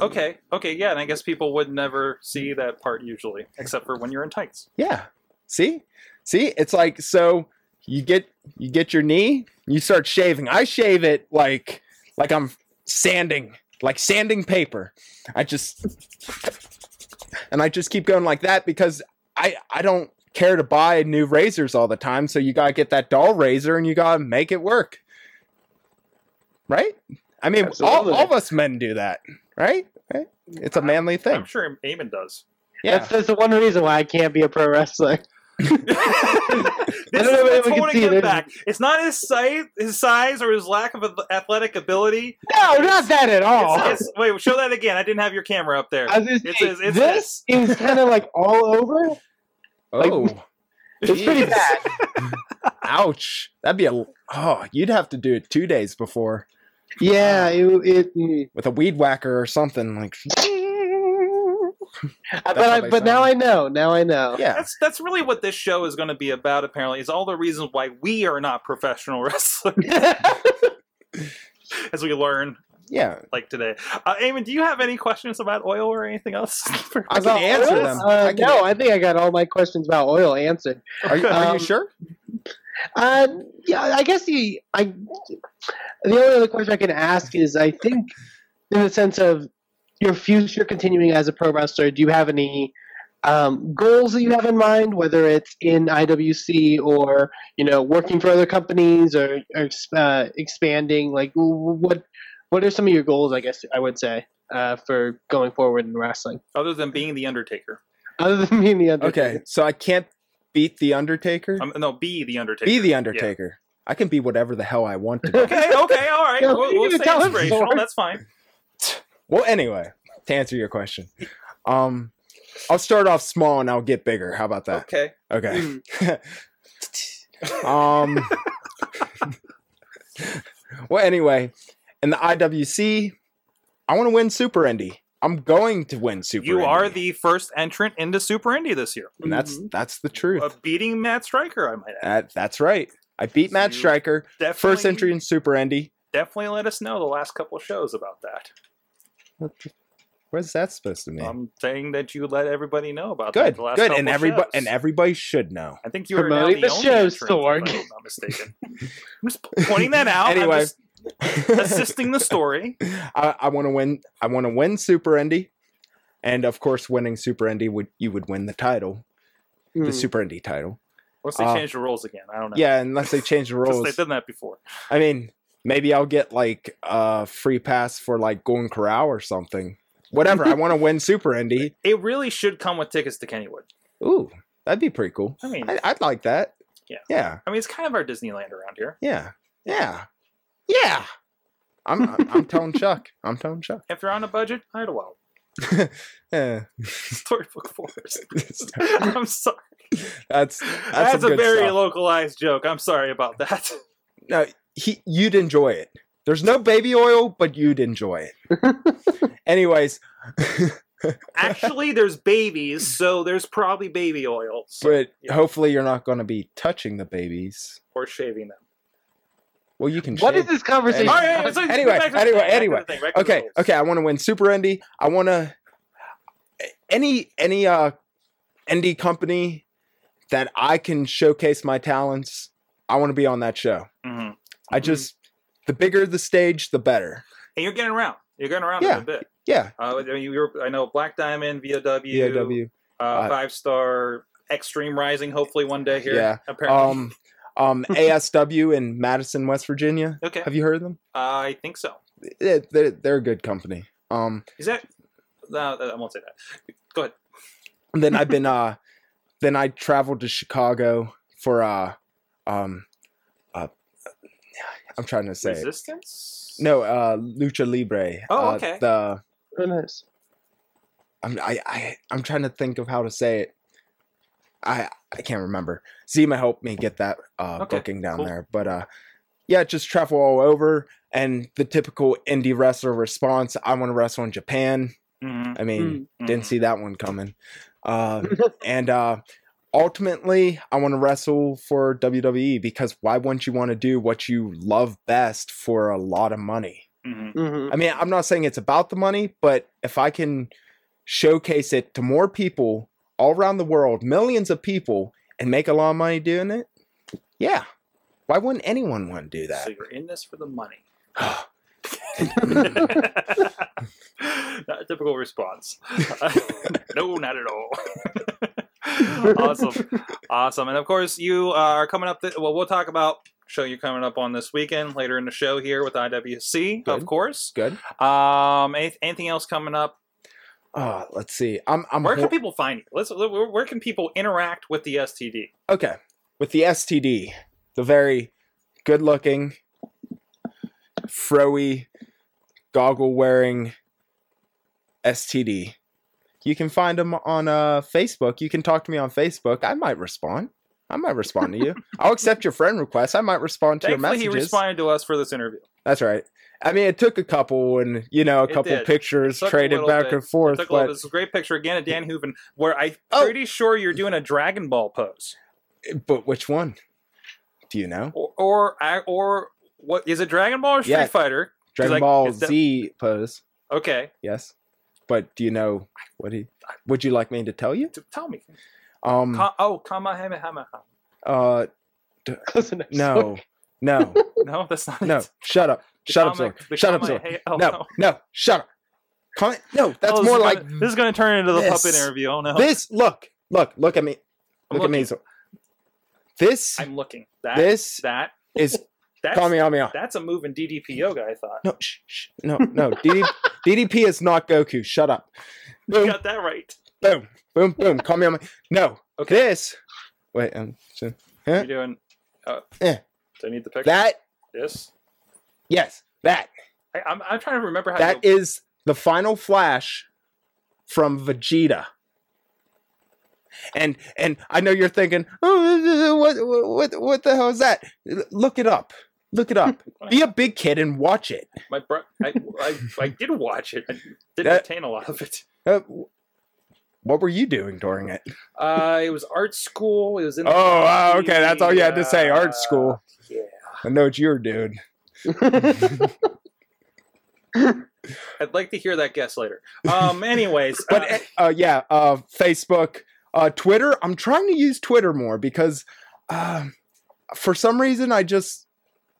Okay, okay, yeah, and I guess people would never see that part usually, except for when you're in tights. Yeah, see? See, it's like, so you get you get your knee, you start shaving. I shave it like like I'm sanding, like sanding paper. I just, and I just keep going like that because I, I don't care to buy new razors all the time, so you gotta get that doll razor and you gotta make it work. Right? I mean, all, all of us men do that, right? Right? It's a manly I'm, thing. I'm sure Eamon does. Yeah, that's, that's the one reason why I can't be a pro wrestler. this is that's what we get back. It's not his size, his size, or his lack of athletic ability. No, it's, not that at all. It's, it's, wait, show that again. I didn't have your camera up there. I was just saying, it's, it's, this it's, is kind of like all over. Oh, like, it's pretty bad. Ouch! That'd be a oh. You'd have to do it two days before. Yeah, it, it with a weed whacker or something like. But I, but sound. now I know. Now I know. Yeah, that's that's really what this show is going to be about. Apparently, is all the reasons why we are not professional wrestlers, as we learn. Yeah, like today. Uh, Eamon, do you have any questions about oil or anything else? I can answer oil? them. Uh, I can no, answer. I think I got all my questions about oil answered. Are you, are um, you sure? Uh, yeah, I guess the I the only other question I can ask is I think in the sense of your future continuing as a pro wrestler, do you have any um, goals that you have in mind, whether it's in I W C or you know working for other companies or, or uh, expanding? Like what what are some of your goals? I guess I would say uh, for going forward in wrestling, other than being the Undertaker. Other than being the Undertaker. Okay, so I can't. Beat the Undertaker? Um, no, be the Undertaker. Be the Undertaker. Yeah. I can be whatever the hell I want to be. Okay, okay, all right. We'll, we'll say inspirational. That's fine. Well, anyway, to answer your question, um, I'll start off small and I'll get bigger. How about that? Okay. Okay. Mm. um. Well, anyway, in the I W C, I want to win Super Indy. I'm going to win Super You Indy. Are the first entrant into Super Indy this year. And that's that's the truth. Uh, beating Matt Stryker, I might add. That, that's right. I beat so Matt Stryker. First entry in Super Indy. Definitely let us know the last couple shows about that. What, what is that supposed to mean? I'm saying that you let everybody know about good, that the last good. couple and everybody, shows. And everybody should know. I think you were now the, the only entrant, if I'm not mistaken. I'm just pointing that out. Anyway. I'm just, assisting the story. I, I want to win. I want to win Super Indy, and of course, winning Super Indy would you would win the title, mm. the Super Indy title. Unless they uh, change the rules again, I don't know. Yeah, unless they change the rules. They've done that before. I mean, maybe I'll get like a free pass for like Golden Corral or something. Whatever. I want to win Super Indy. It really should come with tickets to Kennywood. Ooh, that'd be pretty cool. I mean, I, I'd like that. Yeah. Yeah. I mean, it's kind of our Disneyland around here. Yeah. Yeah. Yeah, I'm I'm telling Chuck. I'm telling Chuck. If you're on a budget, Idlewild. yeah. Storybook Forest. I'm sorry. That's that's, that's a very stuff. localized joke. I'm sorry about that. No, he you'd enjoy it. There's no baby oil, but you'd enjoy it. Anyways, actually, there's babies, so there's probably baby oil. So, but yeah. Hopefully, you're not going to be touching the babies or shaving them. Well, you can. What shave. Is this conversation? Anyway, right, so anyway, anyway. anyway. Thing, right okay, okay. I want to win Super Indy. I want to any any uh indie company that I can showcase my talents. I want to be on that show. Mm-hmm. I just mm-hmm. the bigger the stage, the better. And you're getting around. You're getting around yeah. a bit. Yeah. Uh, you're, I know Black Diamond, V O W, V O W, uh, uh, Five Star, Extreme Rising. Hopefully, one day here. Yeah. Apparently. Um, Um, A S W in Madison, West Virginia. Okay. Have you heard of them? Uh, I think so. It, they're, they're a good company. Um, Is that? No, I won't say that. Go ahead. Then I've been. Uh, then I traveled to Chicago for. Uh, um, uh, I'm trying to say. Resistance? It. No, uh, Lucha Libre. Oh, okay. Uh, the. Very nice. I'm I, I I'm trying to think of how to say it. I, I can't remember. Zema helped me get that uh, okay, booking down cool. there. But, uh, yeah, just travel all over. And the typical indie wrestler response, I want to wrestle in Japan. Mm-hmm. I mean, mm-hmm. didn't see that one coming. Uh, and uh, ultimately, I want to wrestle for W W E because why wouldn't you want to do what you love best for a lot of money? Mm-hmm. Mm-hmm. I mean, I'm not saying it's about the money, but if I can showcase it to more people all around the world, millions of people, and make a lot of money doing it, yeah. Why wouldn't anyone want to do that? So you're in this for the money. Not a typical response. No, not at all. Awesome. Awesome. And of course, you are coming up. Th- well, we'll talk about show you're coming up on this weekend later in the show here with I W C, good. Of course. Good. Um, any- anything else coming up? Uh, let's see. I'm, I'm where ho- can people find you? Let's, where can people interact with the S T D? Okay. With the S T D, the very good looking, froey, goggle wearing S T D. You can find them on uh, Facebook. You can talk to me on Facebook. I might respond. I might respond to you. I'll accept your friend request. I might respond to Thankfully, your messages. He responded to us for this interview. That's right. I mean, it took a couple, and you know, a it couple did. pictures traded back bit. and forth. It took but... a it's a great picture again of Dan Hooven, where I'm oh. pretty sure you're doing a Dragon Ball pose. But which one? Do you know? Or, or I or what is it? Dragon Ball or Street yeah. Fighter? Dragon I, Ball Z that... pose. Okay. Yes. But do you know what he? Would you like me to tell you? To tell me. Um. Ka- oh, Kamehameha. Uh. D- no. No. No, that's not. No. It. Shut up. Shut up, Zor. Shut up, Zor. No, no. No. Shut up. Comment. No. That's oh, more like. Gonna, this is going to turn into the this, puppet interview. Oh no. This look. Look. Look at me. Look at me, Zor. This. I'm looking. That, this. That is. That's, Kamehameha. That's a move in D D P yoga, I thought. No, shh, shh. No, no. D D P, D D P is not Goku. Shut up. Boom. You got that right. Boom, boom, boom. Kamehameha. No. Okay. This. Wait. Um, so, huh? You're doing. Uh, yeah. Do I need the picture? That. This. Yes. That. I, I'm, I'm trying to remember how. That you... is the final flash from Vegeta. And and I know you're thinking, oh, what what what the hell is that? Look it up. Look it up. Be a big kid and watch it. My bro, I, I I did watch it. I didn't that, retain a lot of it. Uh, what were you doing during it? Uh, it was art school. It was in. The oh, wow, okay. That's all you had to say. Art school. Uh, yeah. I know what you're doing. I'd like to hear that guess later. Um. Anyways, but uh, uh yeah. Uh, Facebook. Uh, Twitter, I'm trying to use Twitter more because uh, for some reason I just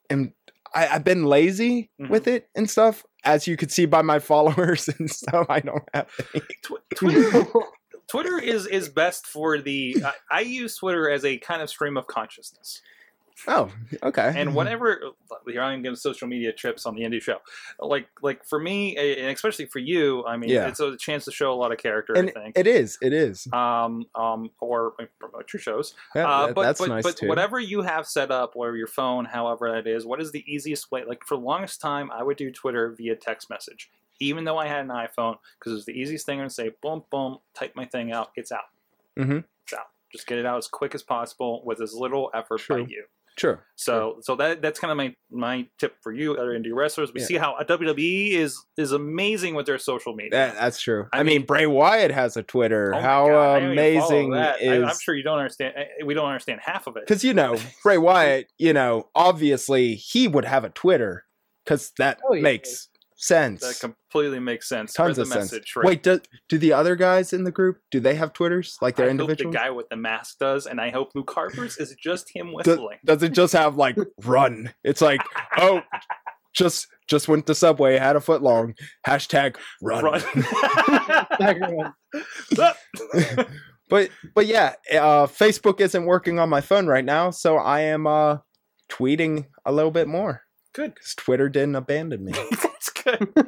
am, I, I've been lazy mm-hmm. with it and stuff, as you could see by my followers and stuff. I don't have any. Tw- Twitter, Twitter is, is best for the, I, I use Twitter as a kind of stream of consciousness. Oh, okay. And whenever here I'm giving social media trips on the indie show, like like for me and especially for you, I mean, yeah. it's a chance to show a lot of character. And I think it is, it is. Um, um, or promote your shows. Yeah, uh, but that's but, nice but too. Whatever you have set up, or your phone, however that is, what is the easiest way? Like for the longest time, I would do Twitter via text message, even though I had an iPhone, because it was the easiest thing. I'd say, boom, boom, type my thing out, it's out, mm-hmm. it's out. Just get it out as quick as possible with as little effort True. by you. Sure. So, sure. so that that's kind of my, my tip for you, other indie wrestlers. We yeah. see how W W E is is amazing with their social media. That, that's true. I, I mean, mean, Bray Wyatt has a Twitter. Oh how God, amazing is? I, I'm sure you don't understand. We don't understand half of it because you know Bray Wyatt. You know, obviously he would have a Twitter because that oh, yeah. makes sense. That completely makes sense. Tons the of message, sense. Right? Wait, do, do the other guys in the group? Do they have Twitters like their individual? I hope the guy with the mask does, and I hope Luke Harper's is just him whistling. Does, does it just have like run? It's like oh, just just went to Subway, had a foot long. Hashtag run. run. but but yeah, uh, Facebook isn't working on my phone right now, so I am uh, tweeting a little bit more. Good, because Twitter didn't abandon me.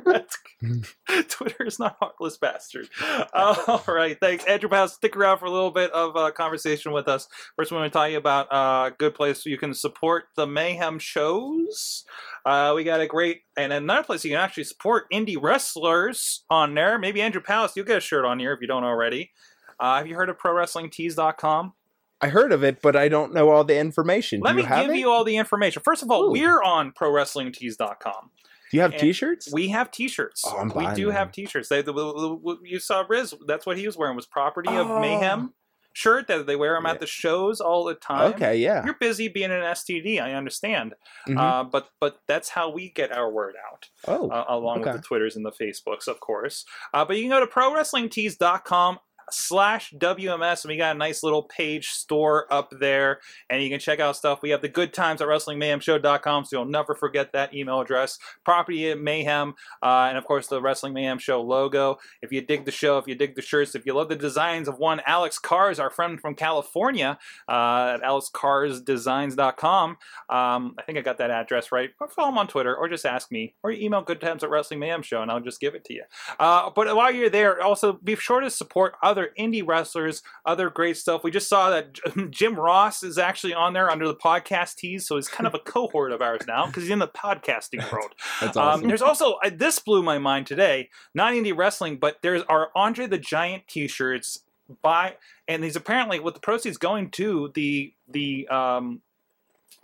That's good. Twitter is not a heartless bastard. All right, thanks, Andrew Palace. Stick around for a little bit of uh, conversation with us. First, we're going to tell you about a uh, good place you can support the Mayhem shows. Uh, we got a great and another place you can actually support indie wrestlers on there. Maybe Andrew Palace, you'll get a shirt on here if you don't already. Uh, have you heard of pro wrestling tees dot com? I heard of it, but I don't know all the information. Let Do you me have give it? you all the information. First of all, Ooh. we're on pro wrestling tees dot com. Do you have and t-shirts? We have t-shirts. Oh, I'm buying we do them. have t-shirts. They, the, the, the, you saw Riz. That's what he was wearing was Property oh. of Mayhem. shirt that they wear them yeah. at the shows all the time. Okay, yeah. You're busy being an S T D, I understand. Mm-hmm. Uh, but but that's how we get our word out. Oh, uh, Along okay. with the Twitters and the Facebooks, of course. Uh, but you can go to pro wrestling tees dot com slash W M S, and we got a nice little page store up there, and you can check out stuff. We have the good times at wrestling mayhem show dot com, so you'll never forget that email address. Property at Mayhem, uh, and of course the Wrestling Mayhem Show logo. If you dig the show, if you dig the shirts, if you love the designs of one Alex Cars, our friend from California, uh, at alex cars designs dot com. Um, I think I got that address right. Or follow him on Twitter, or just ask me, or email good times at Wrestling Mayhem Show, and I'll just give it to you. Uh, but while you're there, also be sure to support other Other indie wrestlers, other great stuff. We just saw that Jim Ross is actually on there under the podcast tees, so he's kind of a cohort of ours now because he's in the podcasting world. That's awesome. Um, there's also, uh, this blew my mind today, not indie wrestling, but there's our Andre the Giant t-shirts by, and these apparently with the proceeds going to the the um,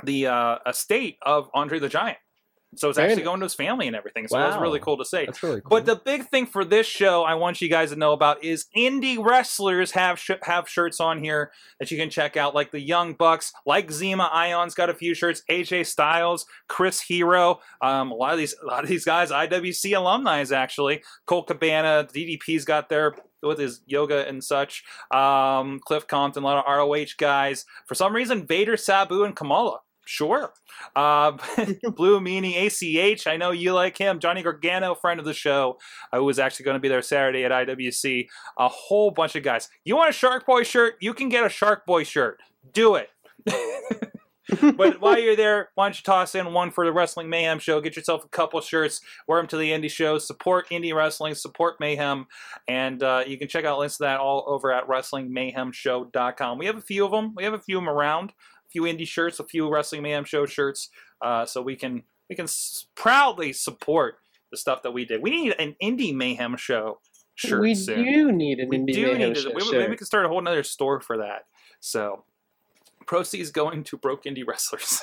the uh, estate of Andre the Giant. So it's actually going to his family and everything. So wow. That's really cool to say. That's really cool. But the big thing for this show I want you guys to know about is indie wrestlers have sh- have shirts on here that you can check out, like the Young Bucks, like Zema Ion's got a few shirts, A J Styles, Chris Hero, um, a lot of these a lot of these guys, I W C alumni actually, Colt Cabana, D D P's got their with his yoga and such, um, Cliff Compton, a lot of R O H guys. For some reason, Vader, Sabu, and Kamala. Sure. Uh, Blue Meanie, A C H, I know you like him. Johnny Gargano, friend of the show, uh, who was actually going to be there Saturday at I W C. A whole bunch of guys. You want a Shark Boy shirt? You can get a Shark Boy shirt. Do it. But while you're there, why don't you toss in one for the Wrestling Mayhem Show. Get yourself a couple shirts. Wear them to the indie shows. Support indie wrestling. Support Mayhem. And uh, you can check out links to that all over at wrestling mayhem show dot com. We have a few of them. We have a few of them around. Few indie shirts, a few Wrestling Mayhem Show shirts, uh, so we can we can s- proudly support the stuff that we did. We need an Indie Mayhem Show shirt we soon. We do need an we Indie do Mayhem need Show shirt. Maybe we can start a whole nother store for that. So proceeds going to broke indie wrestlers.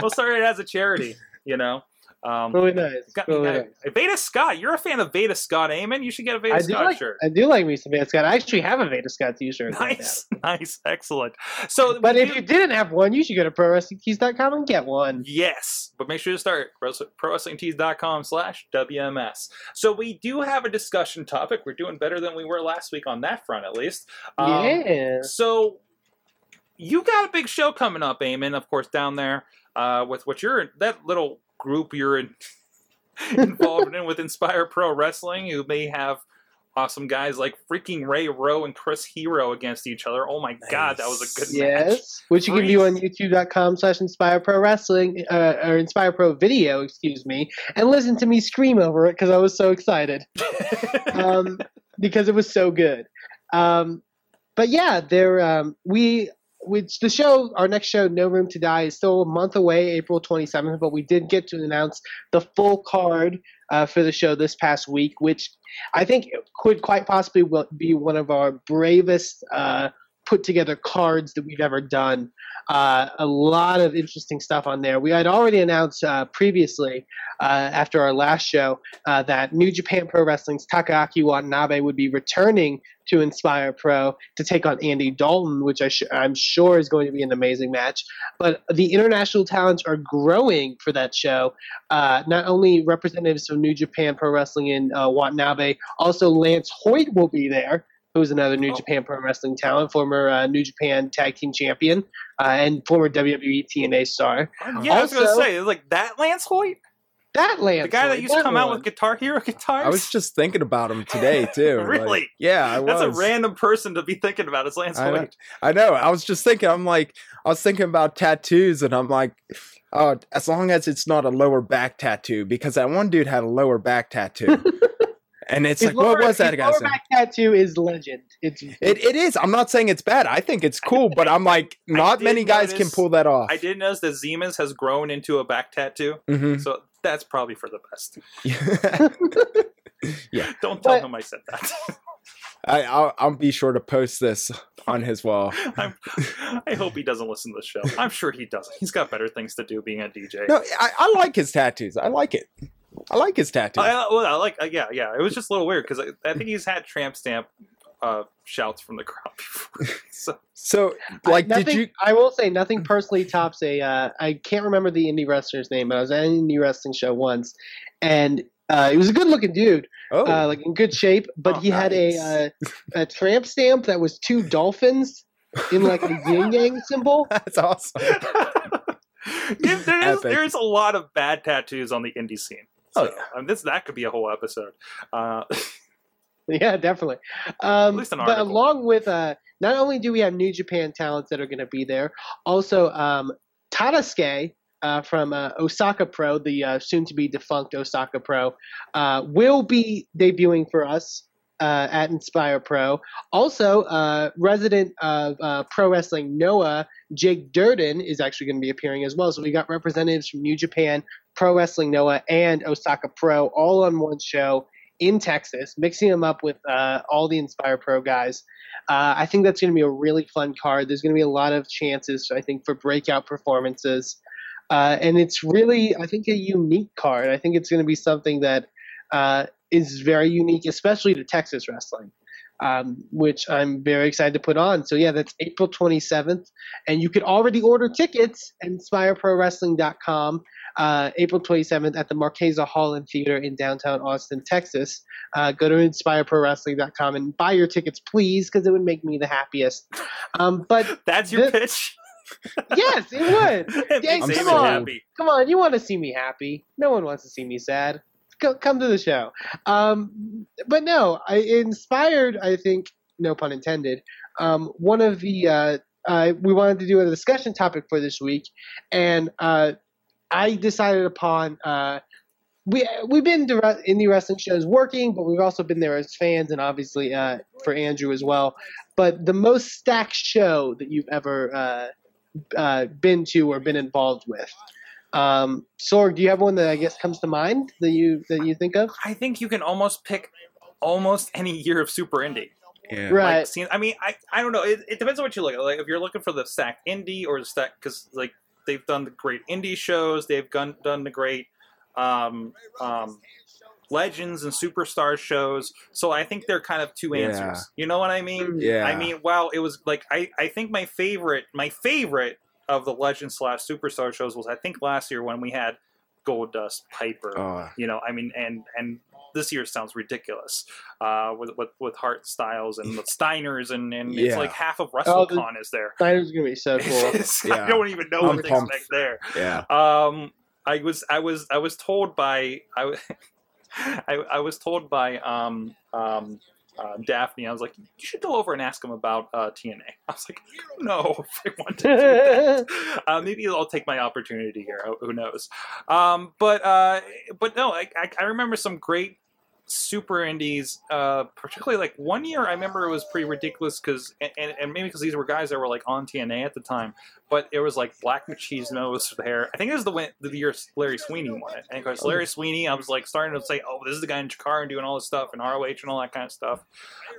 We'll start it as a charity, you know. Um, really nice. Got, really got, nice. Veda Scott, you're a fan of Veda Scott, Eamon. You should get a Veda I Scott like, shirt. I do like me some Veda Scott. I actually have a Veda Scott t-shirt. Nice, right now. Nice, excellent. So, but if do, you didn't have one, you should go to pro wrestling tees dot com and get one. Yes, but make sure to start pro wrestling tees dot com slash W M S. So we do have a discussion topic. We're doing better than we were last week on that front, at least. Um, yeah. So you got a big show coming up, Eamon, of course, down there uh, with what you're that little. group you're in, involved in with Inspire Pro Wrestling. You may have awesome guys like freaking Ray Rowe and Chris Hero against each other. Oh my nice. God, that was a good yes. match. Yes, which you Freeze. can do on youtube.com slash Inspire Pro Wrestling, uh, or Inspire Pro Video, excuse me, and listen to me scream over it because I was so excited. um, because it was so good. Um, but yeah, there um, we... Which the show, our next show, No Room to Die, is still a month away, April twenty-seventh, but we did get to announce the full card uh, for the show this past week, which I think could quite possibly be one of our bravest uh, put-together cards that we've ever done. Uh, a lot of interesting stuff on there. We had already announced uh, previously, uh, after our last show, uh, that New Japan Pro Wrestling's Takaaki Watanabe would be returning to Inspire Pro to take on Andy Dalton, which I sh- I'm sure is going to be an amazing match. But the international talents are growing for that show. Uh, not only representatives from New Japan Pro Wrestling in uh, Watanabe, also Lance Hoyt will be there, who's another New oh. Japan Pro Wrestling talent, former uh, New Japan Tag Team Champion, uh, and former W W E T N A star. Yeah, also, I was going to say, like, that Lance Hoyt? That Lance The guy Hoyt, that used that to come one. out with Guitar Hero guitars? I was just thinking about him today, too. Really? Like, yeah, I was. That's a random person to be thinking about, is Lance I Hoyt. Know. I know. I was just thinking, I'm like, I was thinking about tattoos, and I'm like... Oh, as long as it's not a lower back tattoo, because that one dude had a lower back tattoo. And it's his like, lower, what was that guy's name? Lower back tattoo is legend. It's it, it is. I'm not saying it's bad. I think it's cool, but I'm like, not many guys notice, can pull that off. I did notice that Zema's has grown into a back tattoo, mm-hmm. so that's probably for the best. yeah. Don't tell but, him I said that. I, I'll, I'll be sure to post this on his wall. I'm, I hope he doesn't listen to the show. I'm sure he doesn't. He's got better things to do being a D J. No, I, I like his tattoos. I like it. I like his tattoos. I, well, I like, uh, yeah, yeah. It was just a little weird because I, I think he's had Tramp Stamp uh, shouts from the crowd before. so, so, like, I, nothing, did you? I will say nothing personally tops a. Uh, I can't remember the indie wrestler's name, but I was at an indie wrestling show once, and uh, he was a good-looking dude, oh. uh, like in good shape. But oh, he nice. had a uh, a tramp stamp that was two dolphins in like a yin yang symbol. That's awesome. There's Epic. There's a lot of bad tattoos on the indie scene. So, oh yeah, I mean, this that could be a whole episode. Uh, yeah, definitely. Um, at least an article. But along with uh, not only do we have New Japan talents that are going to be there, also um, Tadasuke uh, from uh, Osaka Pro, the uh, soon-to-be defunct Osaka Pro, uh, will be debuting for us uh, at Inspire Pro. Also, uh, resident of uh, Pro Wrestling Noah, Jake Durden, is actually going to be appearing as well. So we got representatives from New Japan, Pro Wrestling Noah, and Osaka Pro all on one show in Texas, mixing them up with uh, all the Inspire Pro guys. Uh, I think that's going to be a really fun card. There's going to be a lot of chances, I think, for breakout performances. Uh, and it's really, I think, a unique card. I think it's going to be something that uh, is very unique, especially to Texas wrestling, um, which I'm very excited to put on. So, yeah, that's April twenty-seventh. And you could already order tickets at inspire pro wrestling dot com. Uh, April twenty-seventh at the Marquesa Hall and Theater in downtown Austin, Texas. Uh, go to inspire pro wrestling dot com and buy your tickets, please, because it would make me the happiest. Um, but that's your the, pitch? Yes, it would. It Dang, come on. Happy. Come on, you want to see me happy. No one wants to see me sad. Go, come to the show. Um, but no, I inspired, I think, no pun intended, um, one of the uh, – uh, we wanted to do a discussion topic for this week, and uh, – I decided upon uh, we we've been to indie wrestling shows working, but we've also been there as fans, and obviously uh, for Andrew as well. But the most stacked show that you've ever uh, uh, been to or been involved with, um, Sorg, do you have one that I guess comes to mind that you that you think of? I think you can almost pick almost any year of Super Indie. Yeah. Right. Like, seen, I mean, I, I don't know. It, it depends on what you look at. Like if you're looking for the stacked indie or the stacked, because like. They've done the great indie shows. They've done, done the great um, um, legends and superstar shows. So I think they're kind of two answers. Yeah. You know what I mean? Yeah. I mean, wow, it was like I, I think my favorite my favorite of the legend slash superstar shows was I think last year when we had Goldust, Piper. Oh. You know, I mean, and and this year sounds ridiculous uh, with with with Hart Styles and with Steiners and, and yeah. It's like half of WrestleCon oh, is there. Steiner's gonna be so cool. Yeah. I don't even know I'm what pumped. They expect there. Yeah. Um, I was I was I was told by I I, I was told by um um. Uh, Daphne, I was like, you should go over and ask him about uh, T N A. I was like, I don't know if I want to do that. uh, maybe I'll take my opportunity here. Who knows? Um, but uh, but no, I, I remember some great super indies, uh, particularly like one year. I remember it was pretty ridiculous because, and, and, and maybe because these were guys that were like on T N A at the time, but it was like Black Machismo was there. I think it was the, the year Larry Sweeney won it. And of course, Larry Sweeney, I was like starting to say, oh, this is the guy in Chikara and doing all this stuff and R O H and all that kind of stuff.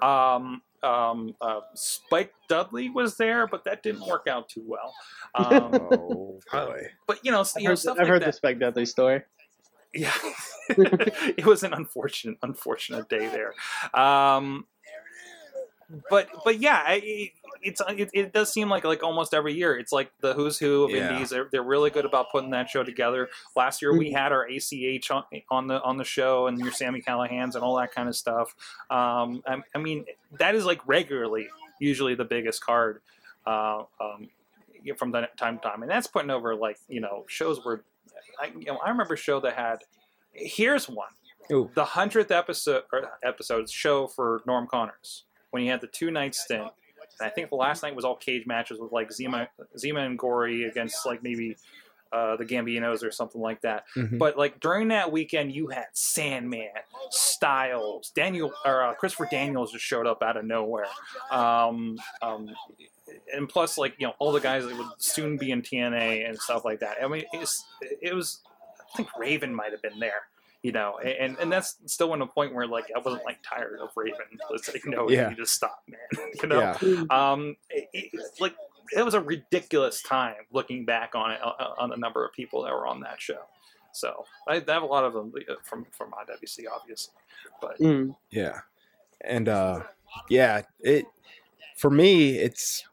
Um, um, uh, Spike Dudley was there, but that didn't work out too well. Um, oh, boy. But you know, you know, stuff I've heard like the Spike Dudley story. Yeah, it was an unfortunate, unfortunate day there. Um, but but yeah, I, it's it, it does seem like like almost every year it's like the who's who of yeah. indies. They're, they're really good about putting that show together. Last year we had our A C H on, on the on the show and your Sammy Callahan's and all that kind of stuff. Um, I, I mean that is like regularly usually the biggest card uh, um, from the time to time, and that's putting over like you know shows where. I, you know, I remember a show that had, here's one, Ooh. the hundredth episode or episode show for Norm Connors when he had the two night stint. And I think the last night was all cage matches with like Zema, Zema and Gory against like maybe uh, the Gambinos or something like that. Mm-hmm. But like during that weekend, you had Sandman, Styles, Daniel or uh, Christopher Daniels just showed up out of nowhere. Um, um, And plus, like, you know, all the guys that would soon be in T N A and stuff like that. I mean, it's, it was, I think Raven might have been there, you know. And and that's still in a point where, like, I wasn't, like, tired of Raven. It's like, no, yeah. you need to stop, man. You know? Yeah. Um, it, it, like, it was a ridiculous time looking back on it, on the number of people that were on that show. So I have a lot of them from, from I W C, obviously. But mm. Yeah. And uh, yeah, it for me, it's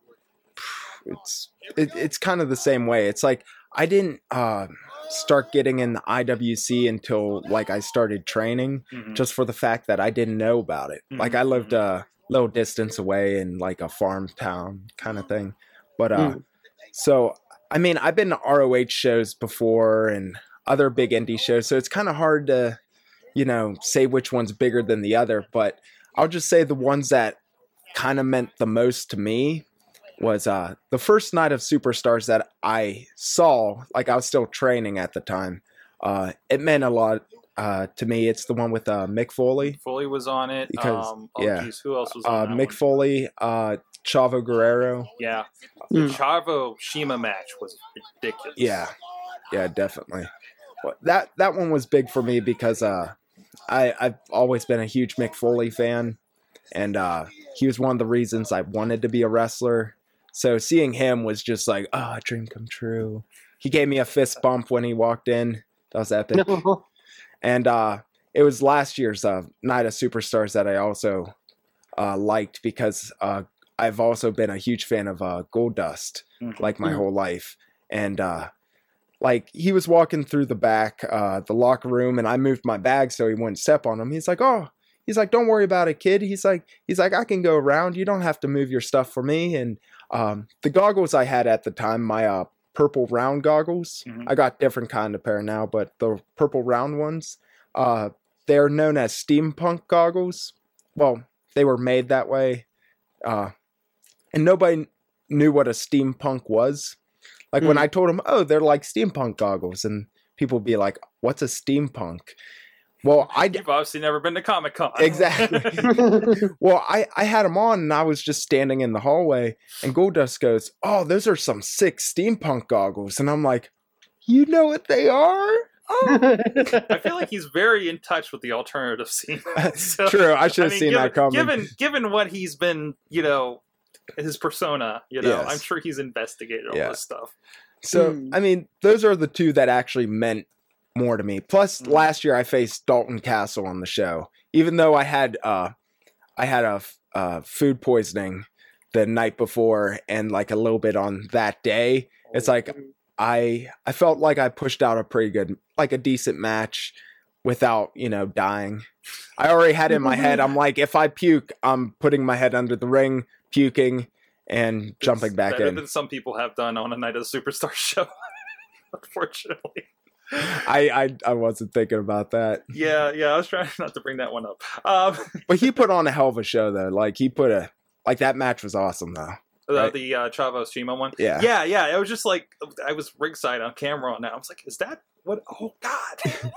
it's it, it's kind of the same way. It's like I didn't uh, start getting in the I W C until like I started training, mm-hmm. just for the fact that I didn't know about it. Mm-hmm. Like I lived a little distance away in like a farm town kind of thing. But uh, mm. so I mean, I've been to R O H shows before and other big indie shows, so it's kind of hard to, you know, say which one's bigger than the other. But I'll just say the ones that kind of meant the most to me was uh, the first night of Superstars that I saw, like I was still training at the time. Uh, it meant a lot uh, to me. It's the one with uh, Mick Foley. Foley was on it. Because, um, oh, yeah. Geez, who else was on uh, Mick one? Foley, uh, Chavo Guerrero. Yeah. The mm. Chavo Shima match was ridiculous. Yeah. Yeah, definitely. That that one was big for me because uh, I, I've always been a huge Mick Foley fan. And uh, he was one of the reasons I wanted to be a wrestler. So seeing him was just like, oh, dream come true. He gave me a fist bump when he walked in. That was epic. And uh, it was last year's uh, Night of Superstars that I also uh, liked because uh, I've also been a huge fan of uh, Goldust, mm-hmm. like my whole life. And uh, like he was walking through the back, uh, the locker room, and I moved my bag so he wouldn't step on him. He's like, oh. He's like, don't worry about it, kid. He's like, he's like, I can go around. You don't have to move your stuff for me. And um, the goggles I had at the time, my uh, purple round goggles, mm-hmm. I got different kind of pair now, but the purple round ones, uh, they're known as steampunk goggles. Well, they were made that way. Uh, and nobody knew what a steampunk was. Like mm-hmm. when I told them, oh, they're like steampunk goggles. And people would be like, what's a steampunk? Well, I You've obviously never been to Comic-Con. Exactly. Well, I, I had them on, and I was just standing in the hallway, and Goldust goes, oh, those are some sick steampunk goggles. And I'm like, you know what they are? Oh. I feel like he's very in touch with the alternative scene. So, true. I should have I mean, seen given, that coming. Given, given what he's been, you know, his persona, you know, yes. I'm sure he's investigated all yeah. this stuff. So, mm. I mean, those are the two that actually meant more to me. Plus, mm-hmm. last year I faced Dalton Castle on the show. Even though I had uh, I had a uh, food poisoning the night before and like a little bit on that day, it's like I I felt like I pushed out a pretty good, like a decent match without, you know, dying. I already had in my head, I'm like, if I puke, I'm putting my head under the ring, puking, and it's jumping back better in. Better than some people have done on a Night of the Superstar show, unfortunately. I, I I wasn't thinking about that. Yeah, yeah, I was trying not to bring that one up. Um, but he put on a hell of a show, though. Like he put a like that match was awesome, though. Right? The uh, Chavo Shima one. Yeah, yeah, yeah. It was just like I was ringside on camera on that. I was like, is that what? Oh God!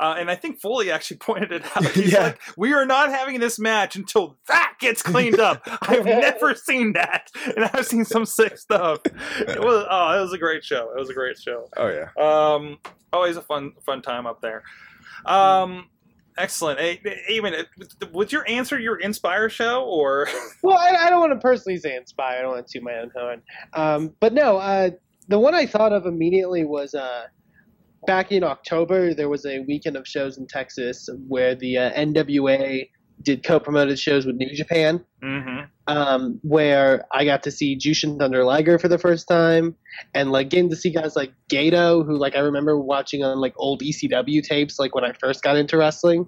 uh, and I think Foley actually pointed it out. He's yeah. like, we are not having this match until that gets cleaned up. I've never seen that, and I've seen some sick stuff. It was oh, it was a great show. It was a great show. Oh yeah. Um, always a fun fun time up there. Um. Excellent. Eamon, was your answer your Inspire show or? Well, I, I don't want to personally say Inspire. I don't want to toot my own horn. Um, but no, uh, the one I thought of immediately was uh, back in October, there was a weekend of shows in Texas where the uh, N W A did co-promoted shows with New Japan, mm-hmm. um, where I got to see Jushin Thunder Liger for the first time, and like getting to see guys like Gato, who like I remember watching on like old E C W tapes, like when I first got into wrestling,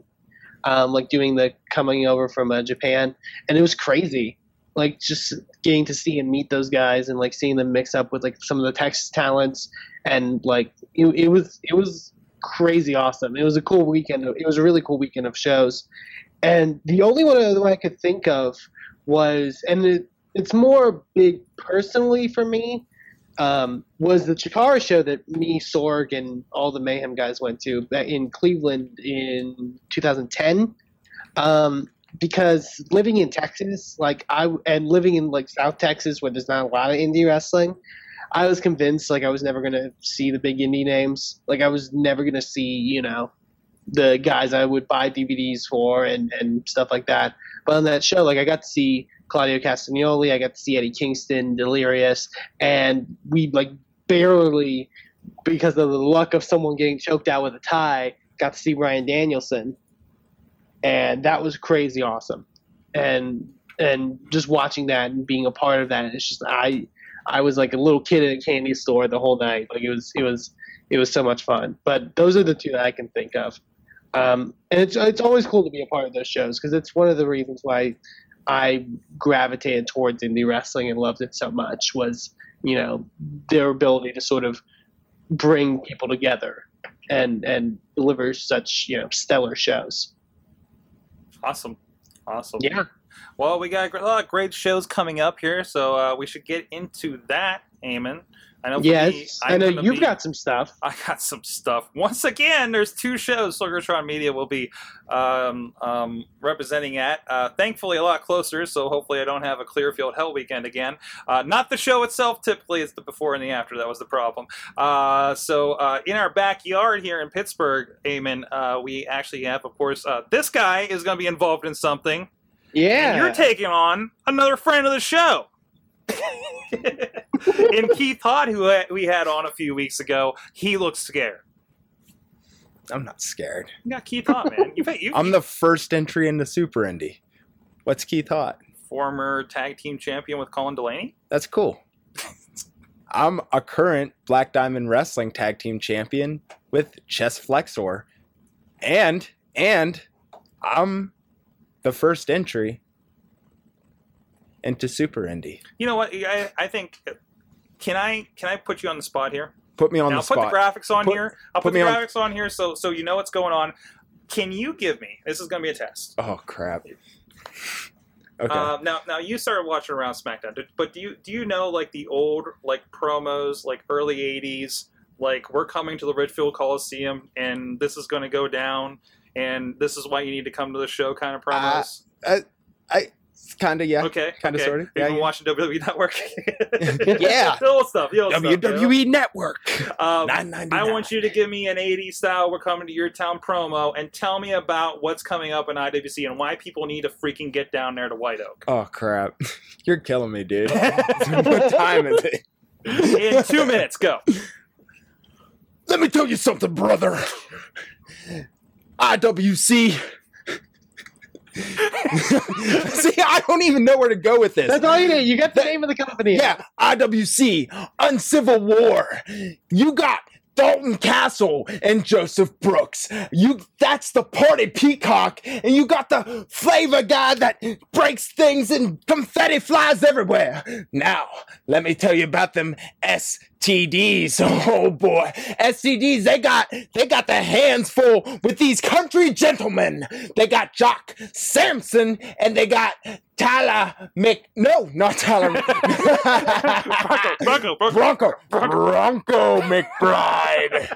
um, like doing the coming over from uh, Japan, and it was crazy, like just getting to see and meet those guys and like seeing them mix up with like some of the Texas talents, and like it, it was it was crazy awesome. It was a cool weekend. It was a really cool weekend of shows. And the only one other one I could think of was, and it, it's more big personally for me, um, was the Chikara show that me, Sorg, and all the Mayhem guys went to in Cleveland in two thousand ten. Um, because living in Texas, like I and living in like South Texas where there's not a lot of indie wrestling, I was convinced like I was never going to see the big indie names. Like I was never going to see, you know, the guys I would buy D V Ds for and, and stuff like that. But on that show, like I got to see Claudio Castagnoli, I got to see Eddie Kingston, Delirious, and we like barely, because of the luck of someone getting choked out with a tie, got to see Bryan Danielson. And that was crazy awesome. And and just watching that and being a part of that, it's just I I was like a little kid in a candy store the whole night. Like it was it was it was so much fun. But those are the two that I can think of. Um, and it's it's always cool to be a part of those shows because it's one of the reasons why I gravitated towards indie wrestling and loved it so much was, you know, their ability to sort of bring people together and and deliver such, you know, stellar shows. Awesome. Awesome. Yeah. Well, we got a lot of great shows coming up here, so uh, we should get into that, Eamon. I know yes, me, I know you've be, got some stuff. I got some stuff. Once again, there's two shows Sorgatron Media will be um, um, representing at. Uh, thankfully, a lot closer, so hopefully I don't have a Clearfield Hell Weekend again. Uh, not the show itself, typically. It's the before and the after. That was the problem. Uh, so uh, in our backyard here in Pittsburgh, Eamon, uh, we actually have, of course, uh, this guy is going to be involved in something. Yeah. And you're taking on another friend of the show. And Keith Hott, who we had on a few weeks ago, he looks scared. I'm not scared. You got Keith Hott, man. You, you, I'm the first entry into Super Indie. What's Keith Hott? Former tag team champion with Colin Delaney. That's cool. I'm a current Black Diamond Wrestling tag team champion with Chest Flexor. And, and I'm the first entry into Super Indie. You know what? I, I think... Can I can I put you on the spot here? Put me on now, the I'll spot. I'll put the graphics on put, here. I'll put, put the graphics on. on here so so you know what's going on. Can you give me... This is going to be a test. Oh, crap. Okay. Uh, now, now you started watching around SmackDown, but do you do you know like the old like promos, like early eighties, like we're coming to the Ridgefield Coliseum and this is going to go down and this is why you need to come to the show kind of promos? Uh, I... I Kind of, yeah. Okay. Kind of, okay. Sort of. Yeah, You've been yeah. watching W W E Network? Yeah. The old stuff. The old W W E stuff, Network. Um, I want you to give me an eighties style, we're coming to your town promo, and tell me about what's coming up in I W C and why people need to freaking get down there to White Oak. Oh, crap. You're killing me, dude. What time is it? In two minutes, go. Let me tell you something, brother. I W C... See, I don't even know where to go with this. That's all you need. You got the that, name of the company. Yeah, I W C, Uncivil War. You got Dalton Castle and Joseph Brooks. You that's the party peacock, and you got the flavor guy that breaks things and confetti flies everywhere. Now, let me tell you about them S T Ds. Oh boy. S T Ds, they got they got their hands full with these country gentlemen. They got Jock Sampson and they got Tyler Mc... No, not Tyler Mc... Bronco, Bronco, Bronco. Bronco. Bronco McBride.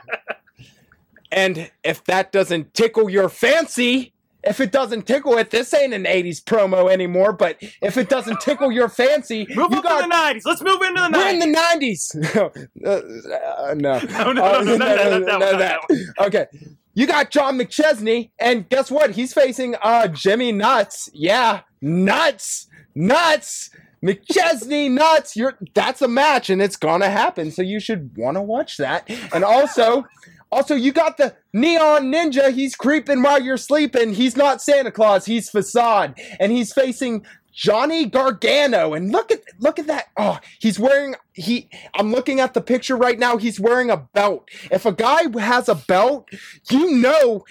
And if that doesn't tickle your fancy, if it doesn't tickle it, this ain't an eighties promo anymore, but if it doesn't tickle your fancy... Move you up got, to the nineties. Let's move into the nineties. We're in the nineties. No. Uh, no. No, no, uh, no, no, no, no, no, no, that. No. Okay. You got John McChesney, and guess what? He's facing uh, Jimmy Nuts. Yeah, Nuts, Nuts, McChesney, Nuts. You're that's a match, and it's gonna happen. So you should want to watch that. And also, also you got the Neon Ninja. He's creeping while you're sleeping. He's not Santa Claus. He's Facade, and he's facing Johnny Gargano. And look at look at that. Oh, he's wearing he I'm looking at the picture right now. He's wearing a belt. If a guy has a belt, you know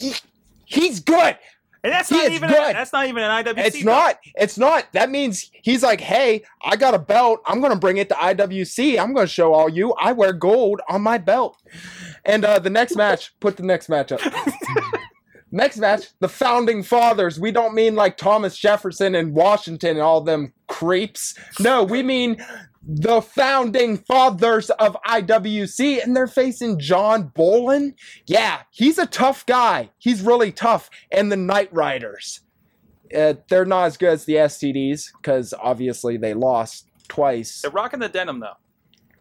he, he's good. And that's he not even good. A, that's not even an I W C. It's belt. not. It's not. That means he's like, "Hey, I got a belt. I'm going to bring it to I W C. I'm going to show all you. I wear gold on my belt." And uh, the next match, put the next match up. Next match, the Founding Fathers. We don't mean like Thomas Jefferson and Washington and all them creeps. No, we mean the Founding Fathers of I W C, and they're facing John Bolin. Yeah, he's a tough guy. He's really tough. And the Knight Riders. Uh, they're not as good as the S T Ds because obviously they lost twice. They're rocking the denim, though.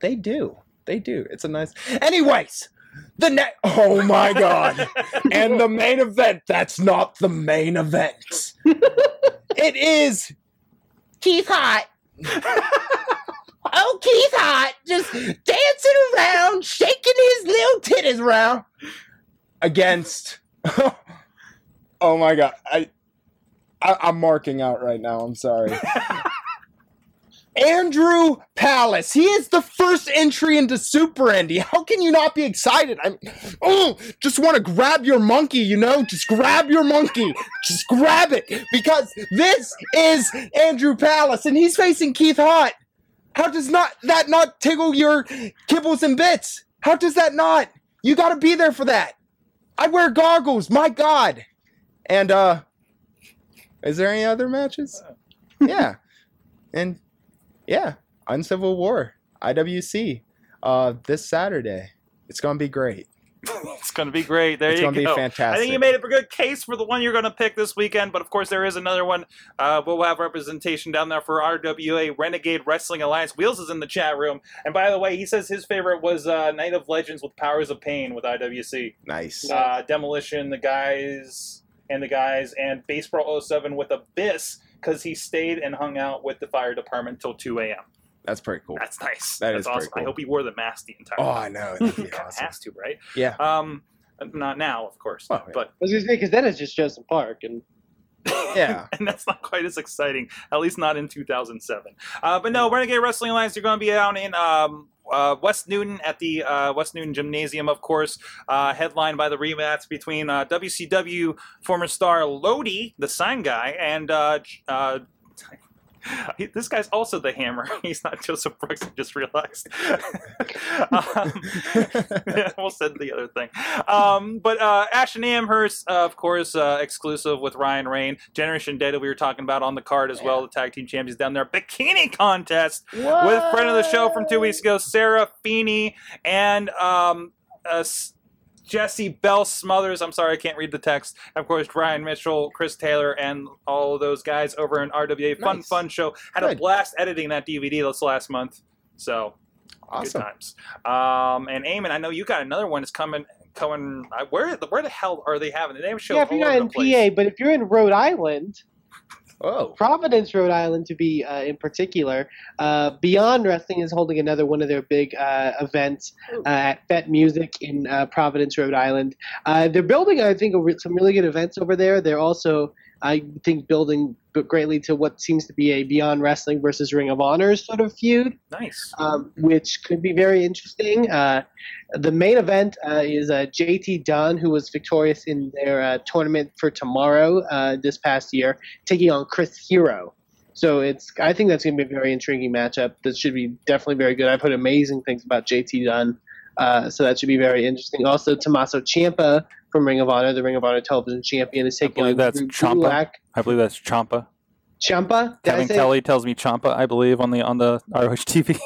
They do. They do. It's a nice... Anyways... The net. Oh my God. And the main event. That's not the main event. It is Keith Hott. Oh, Keith Hott just dancing around, shaking his little titties around against Oh my god, I, I I'm marking out right now. I'm sorry. Andrew Palace. He is the first entry into Super Indy. How can you not be excited? I oh, just want to grab your monkey, you know? Just grab your monkey. Just grab it. Because this is Andrew Palace, and he's facing Keith Hott. How does not that not tickle your kibbles and bits? How does that not? You got to be there for that. I wear goggles. My God. And, uh, is there any other matches? Yeah. And... yeah, Uncivil War, I W C, uh, this Saturday. It's going to be great. It's going to be great. There it's you go. It's going to be fantastic. I think you made a good case for the one you're going to pick this weekend, but of course there is another one. Uh, we'll have representation down there for R W A, Renegade Wrestling Alliance. Wheels is in the chat room. And by the way, he says his favorite was uh, Night of Legends with Powers of Pain with I W C. Nice. Uh, Demolition, the guys, and the guys, and Baseball oh seven with Abyss, because he stayed and hung out with the fire department till two a.m. That's pretty cool. That's nice. That That's is awesome. Cool. I hope he wore the mask the entire time. Oh, I know. That'd be awesome. Has to, right? Yeah. Um, not now, of course. Oh, yeah. But I was gonna say, because then it's just Justin Park and. Yeah. And that's not quite as exciting, at least not in two thousand seven. Uh, but no, Renegade Wrestling Alliance, you're going to be down in um, uh, West Newton at the uh, West Newton Gymnasium, of course, uh, headlined by the rematch between uh, W C W former star Lodi, the sign guy, and uh, uh, this guy's also the Hammer. He's not Joseph Brooks, I just realized. um, yeah, we'll send the other thing. Um, but uh, Ashton Amherst, uh, of course, uh, exclusive with Ryan Rain. Generation Dead, we were talking about on the card as well. The tag team champions down there. Bikini contest. What? With friend of the show from two weeks ago, Sarah Feeney, and um, uh, Jesse Bell Smothers. I'm sorry, I can't read the text. Of course, Ryan Mitchell, Chris Taylor, and all of those guys over in R W A. Fun, nice. Fun show. Had Good. a blast editing that D V D this last month. So, awesome. Good times. Um, and Eamon, I know you got another one that's coming. coming where, where the hell are they having? They have a show. Yeah, if you're not in P A, but if you're in Rhode Island, oh. Providence, Rhode Island, to be uh, in particular, uh, Beyond Wrestling is holding another one of their big uh, events uh, at Fett Music in uh, Providence, Rhode Island. Uh, they're building, I think, some really good events over there. They're also, I think, building greatly to what seems to be a Beyond Wrestling versus Ring of Honor sort of feud. Nice. Um, which could be very interesting. Uh, the main event uh, is uh, J T Dunn, who was victorious in their uh, tournament for tomorrow uh, this past year, taking on Chris Hero. So it's. I think that's going to be a very intriguing matchup. That should be definitely very good. I've heard amazing things about J T Dunn. Uh, so that should be very interesting. Also, Tommaso Ciampa from Ring of Honor, the Ring of Honor television champion, is taking on Drew Gulak. I believe that's Ciampa. Ciampa? Did Kevin Kelly it? tells me Ciampa, I believe, on the on the R O H T V.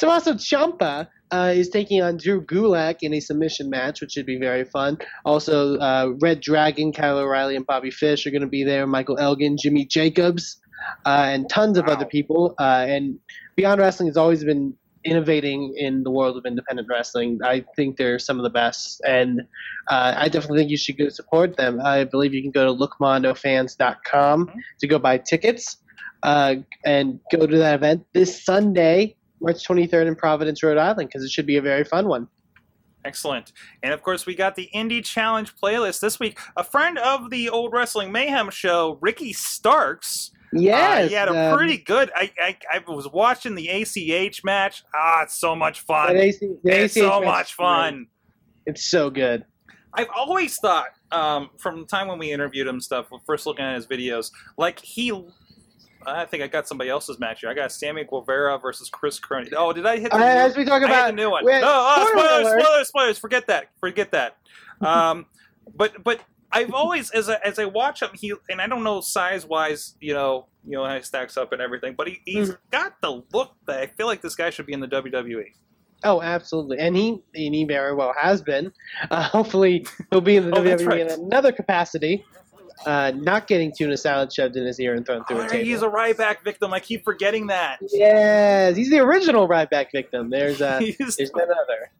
Tommaso Ciampa uh, is taking on Drew Gulak in a submission match, which should be very fun. Also, uh, Red Dragon, Kyle O'Reilly, and Bobby Fish are going to be there. Michael Elgin, Jimmy Jacobs, uh, and tons of wow. other people. Uh, and Beyond Wrestling has always been innovating in the world of independent wrestling. I think they're some of the best, and uh, I definitely think you should go support them. I believe you can go to look mondo fans dot com mm-hmm. to go buy tickets uh, and go to that event this Sunday, March twenty-third in Providence, Rhode Island, because it should be a very fun one. Excellent. And, of course, we got the Indie Challenge playlist this week. A friend of the old Wrestling Mayhem show, Ricky Starks, Yes, uh, he had a um, pretty good. I, I I was watching the A C H match. Ah, it's so much fun. A C, it's A C H so much fun. It's so good. I've always thought, um, from the time when we interviewed him, stuff first looking at his videos, like he. I think I got somebody else's match here. I got Sammy Guevara versus Chris Crony. Oh, did I hit the uh, new one? As we talk about the new one. No, oh, spoilers, spoilers, spoilers, spoilers. Forget that. Forget that. Um, but but. I've always, as I, as I watch him, he and I don't know size wise, you know, you know how he stacks up and everything, but he, he's mm-hmm. got the look that I feel like this guy should be in the W W E. Oh, absolutely, and he and he very well has been. Uh, hopefully, he'll be in the oh, W W E right. in another capacity, uh, not getting tuna salad shoved in his ear and thrown through oh, a table. He's a Ryback victim. I keep forgetting that. Yes, he's the original Ryback victim. There's uh, there's the- none other.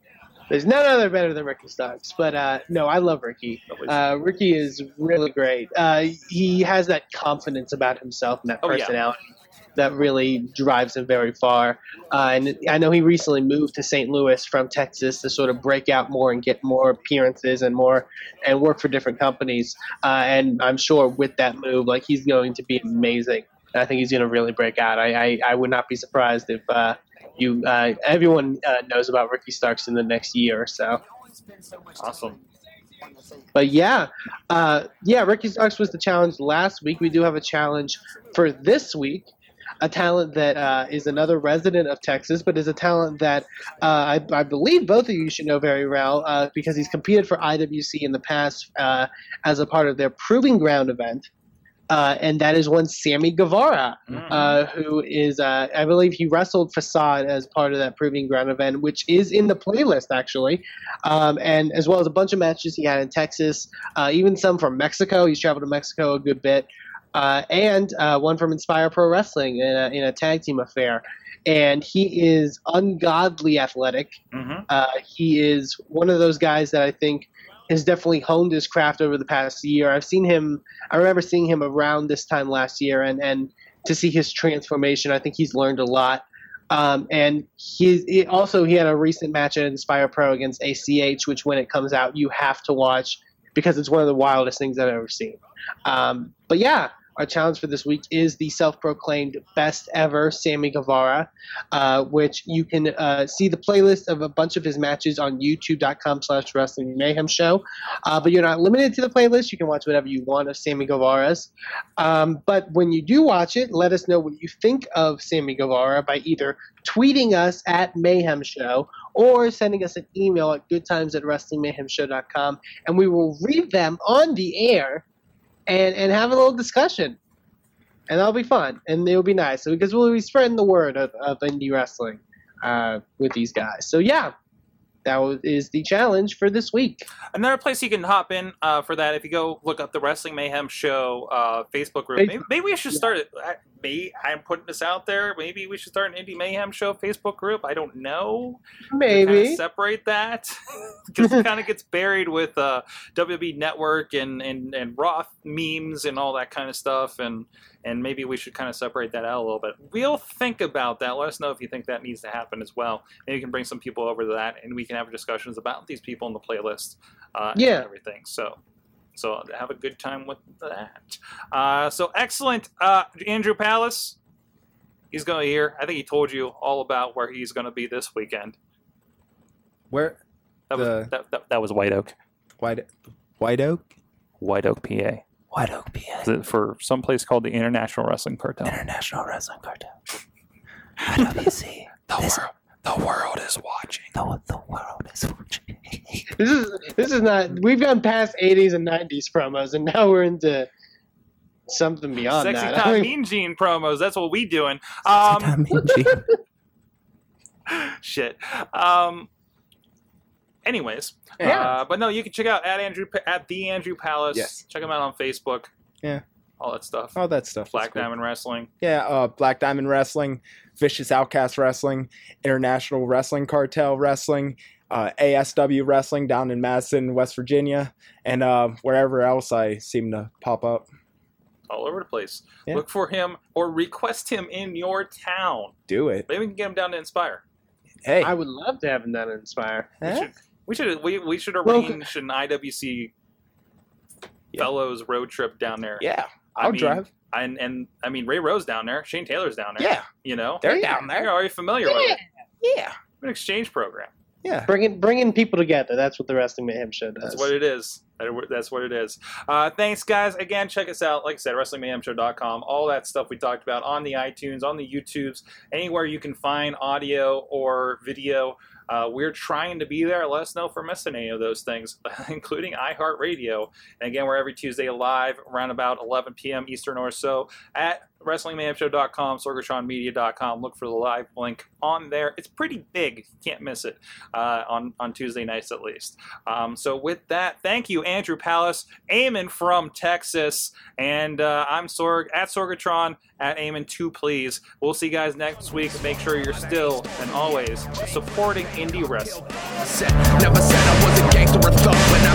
There's none other better than Ricky Starks, but uh, no, I love Ricky. Uh, Ricky is really great. Uh, he has that confidence about himself and that personality. Oh, yeah. that really drives him very far. Uh, and I know he recently moved to Saint Louis from Texas to sort of break out more and get more appearances and more and work for different companies. Uh, and I'm sure with that move, like, he's going to be amazing. I think he's going to really break out. I, I, I would not be surprised if uh, you uh, everyone uh, knows about Ricky Starks in the next year or so. Awesome. But yeah, uh, yeah, Ricky Starks was the challenge last week. We do have a challenge for this week. A talent that uh, is another resident of Texas, but is a talent that uh, I, I believe both of you should know very well uh, because he's competed for I W C in the past uh, as a part of their Proving Ground event. Uh, and that is one Sammy Guevara, uh, who is, uh, I believe he wrestled Facade as part of that Proving Ground event, which is in the playlist, actually, um, and as well as a bunch of matches he had in Texas, uh, even some from Mexico. He's traveled to Mexico a good bit, uh, and uh, one from Inspire Pro Wrestling in a, in a tag team affair. And he is ungodly athletic. Mm-hmm. Uh, he is one of those guys that I think has definitely honed his craft over the past year. I've seen him, I remember seeing him around this time last year, and, and to see his transformation, I think he's learned a lot. Um, and he, he also, he had a recent match at Inspire Pro against A C H, which when it comes out, you have to watch because it's one of the wildest things I've ever seen. Um, but yeah, our challenge for this week is the self-proclaimed best ever Sammy Guevara, uh, which you can uh, see the playlist of a bunch of his matches on youtube.com slash wrestling mayhem show. Uh, but you're not limited to the playlist. You can watch whatever you want of Sammy Guevara's. Um, but when you do watch it, let us know what you think of Sammy Guevara by either tweeting us at Mayhem Show or sending us an email at goodtimes at wrestlingmayhemshow.com, and we will read them on the air and and have a little discussion, and that'll be fun, and it'll be nice because we'll be spreading the word of, of indie wrestling uh, with these guys. So yeah, that was, is the challenge for this week. Another place you can hop in uh, for that, if you go look up the Wrestling Mayhem Show uh, Facebook group. Maybe, maybe we should start. Maybe I'm putting this out there. Maybe we should start an Indie Mayhem Show Facebook group. I don't know. Maybe kind of separate that because it kind of gets buried with uh, W W E Network and, and and Raw memes and all that kind of stuff. And and maybe we should kind of separate that out a little bit. We'll think about that. Let us know if you think that needs to happen as well. Maybe you can bring some people over to that, and we can have discussions about these people in the playlist uh, yeah. and everything. So so have a good time with that. Uh, so excellent. Uh, Andrew Palace, he's going to hear. I think he told you all about where he's going to be this weekend. Where? That was, the, that, that, that was White Oak. White, White Oak? White Oak, P A. White Oak, P A. For some place called the International Wrestling Cartel. International Wrestling Cartel. I W C. The this- world. The world is watching. The, the world is watching. This is this is not. We've gone past eighties and nineties promos, and now we're into something beyond Sexy that. Sexy Time I mean, Mean Gene promos. That's what we doing. Um, Sexy Time Mean Gene. Shit. Um. Anyways, yeah. uh, but no, you can check out at Andrew at the Andrew Palace. Yes. Check him out on Facebook. Yeah. All that stuff. All that stuff. Black Diamond cool. Wrestling. Yeah, uh, Black Diamond Wrestling, Vicious Outcast Wrestling, International Wrestling Cartel Wrestling, uh, A S W Wrestling down in Madison, West Virginia, and uh, wherever else I seem to pop up. All over the place. Yeah. Look for him or request him in your town. Do it. Maybe we can get him down to Inspire. Hey. I would love to have him down to Inspire. Huh? We should we should, we, we should arrange well, an I W C yeah. Fellows road trip down there. Yeah. I I'll mean, drive. And, and, I mean, Ray Rose down there. Shane Taylor's down there. Yeah. You know? They're down there. You're already familiar yeah. with it. Yeah. An exchange program. Yeah. Bringing bringing people together. That's what the Wrestling Mayhem Show does. That's what it is. That's what it is. Uh, thanks, guys. Again, check us out. Like I said, wrestling mayhem show dot com. All that stuff we talked about on the iTunes, on the YouTubes, anywhere you can find audio or video. Uh, we're trying to be there. Let us know if we're missing any of those things, including iHeartRadio. And again, we're every Tuesday live around about eleven p.m. Eastern or so at wrestling mayhem show dot com, sorgatron media dot com. Look for the live link on there. It's pretty big. You can't miss it uh, on, on Tuesday nights at least. Um, so with that, thank you, Andrew Palace, Eamon from Texas, and uh, I'm Sorg at Sorgatron, at Eamon two, please. We'll see you guys next week. Make sure you're still and always supporting indie wrestling. Never said I was a gangster or thug when I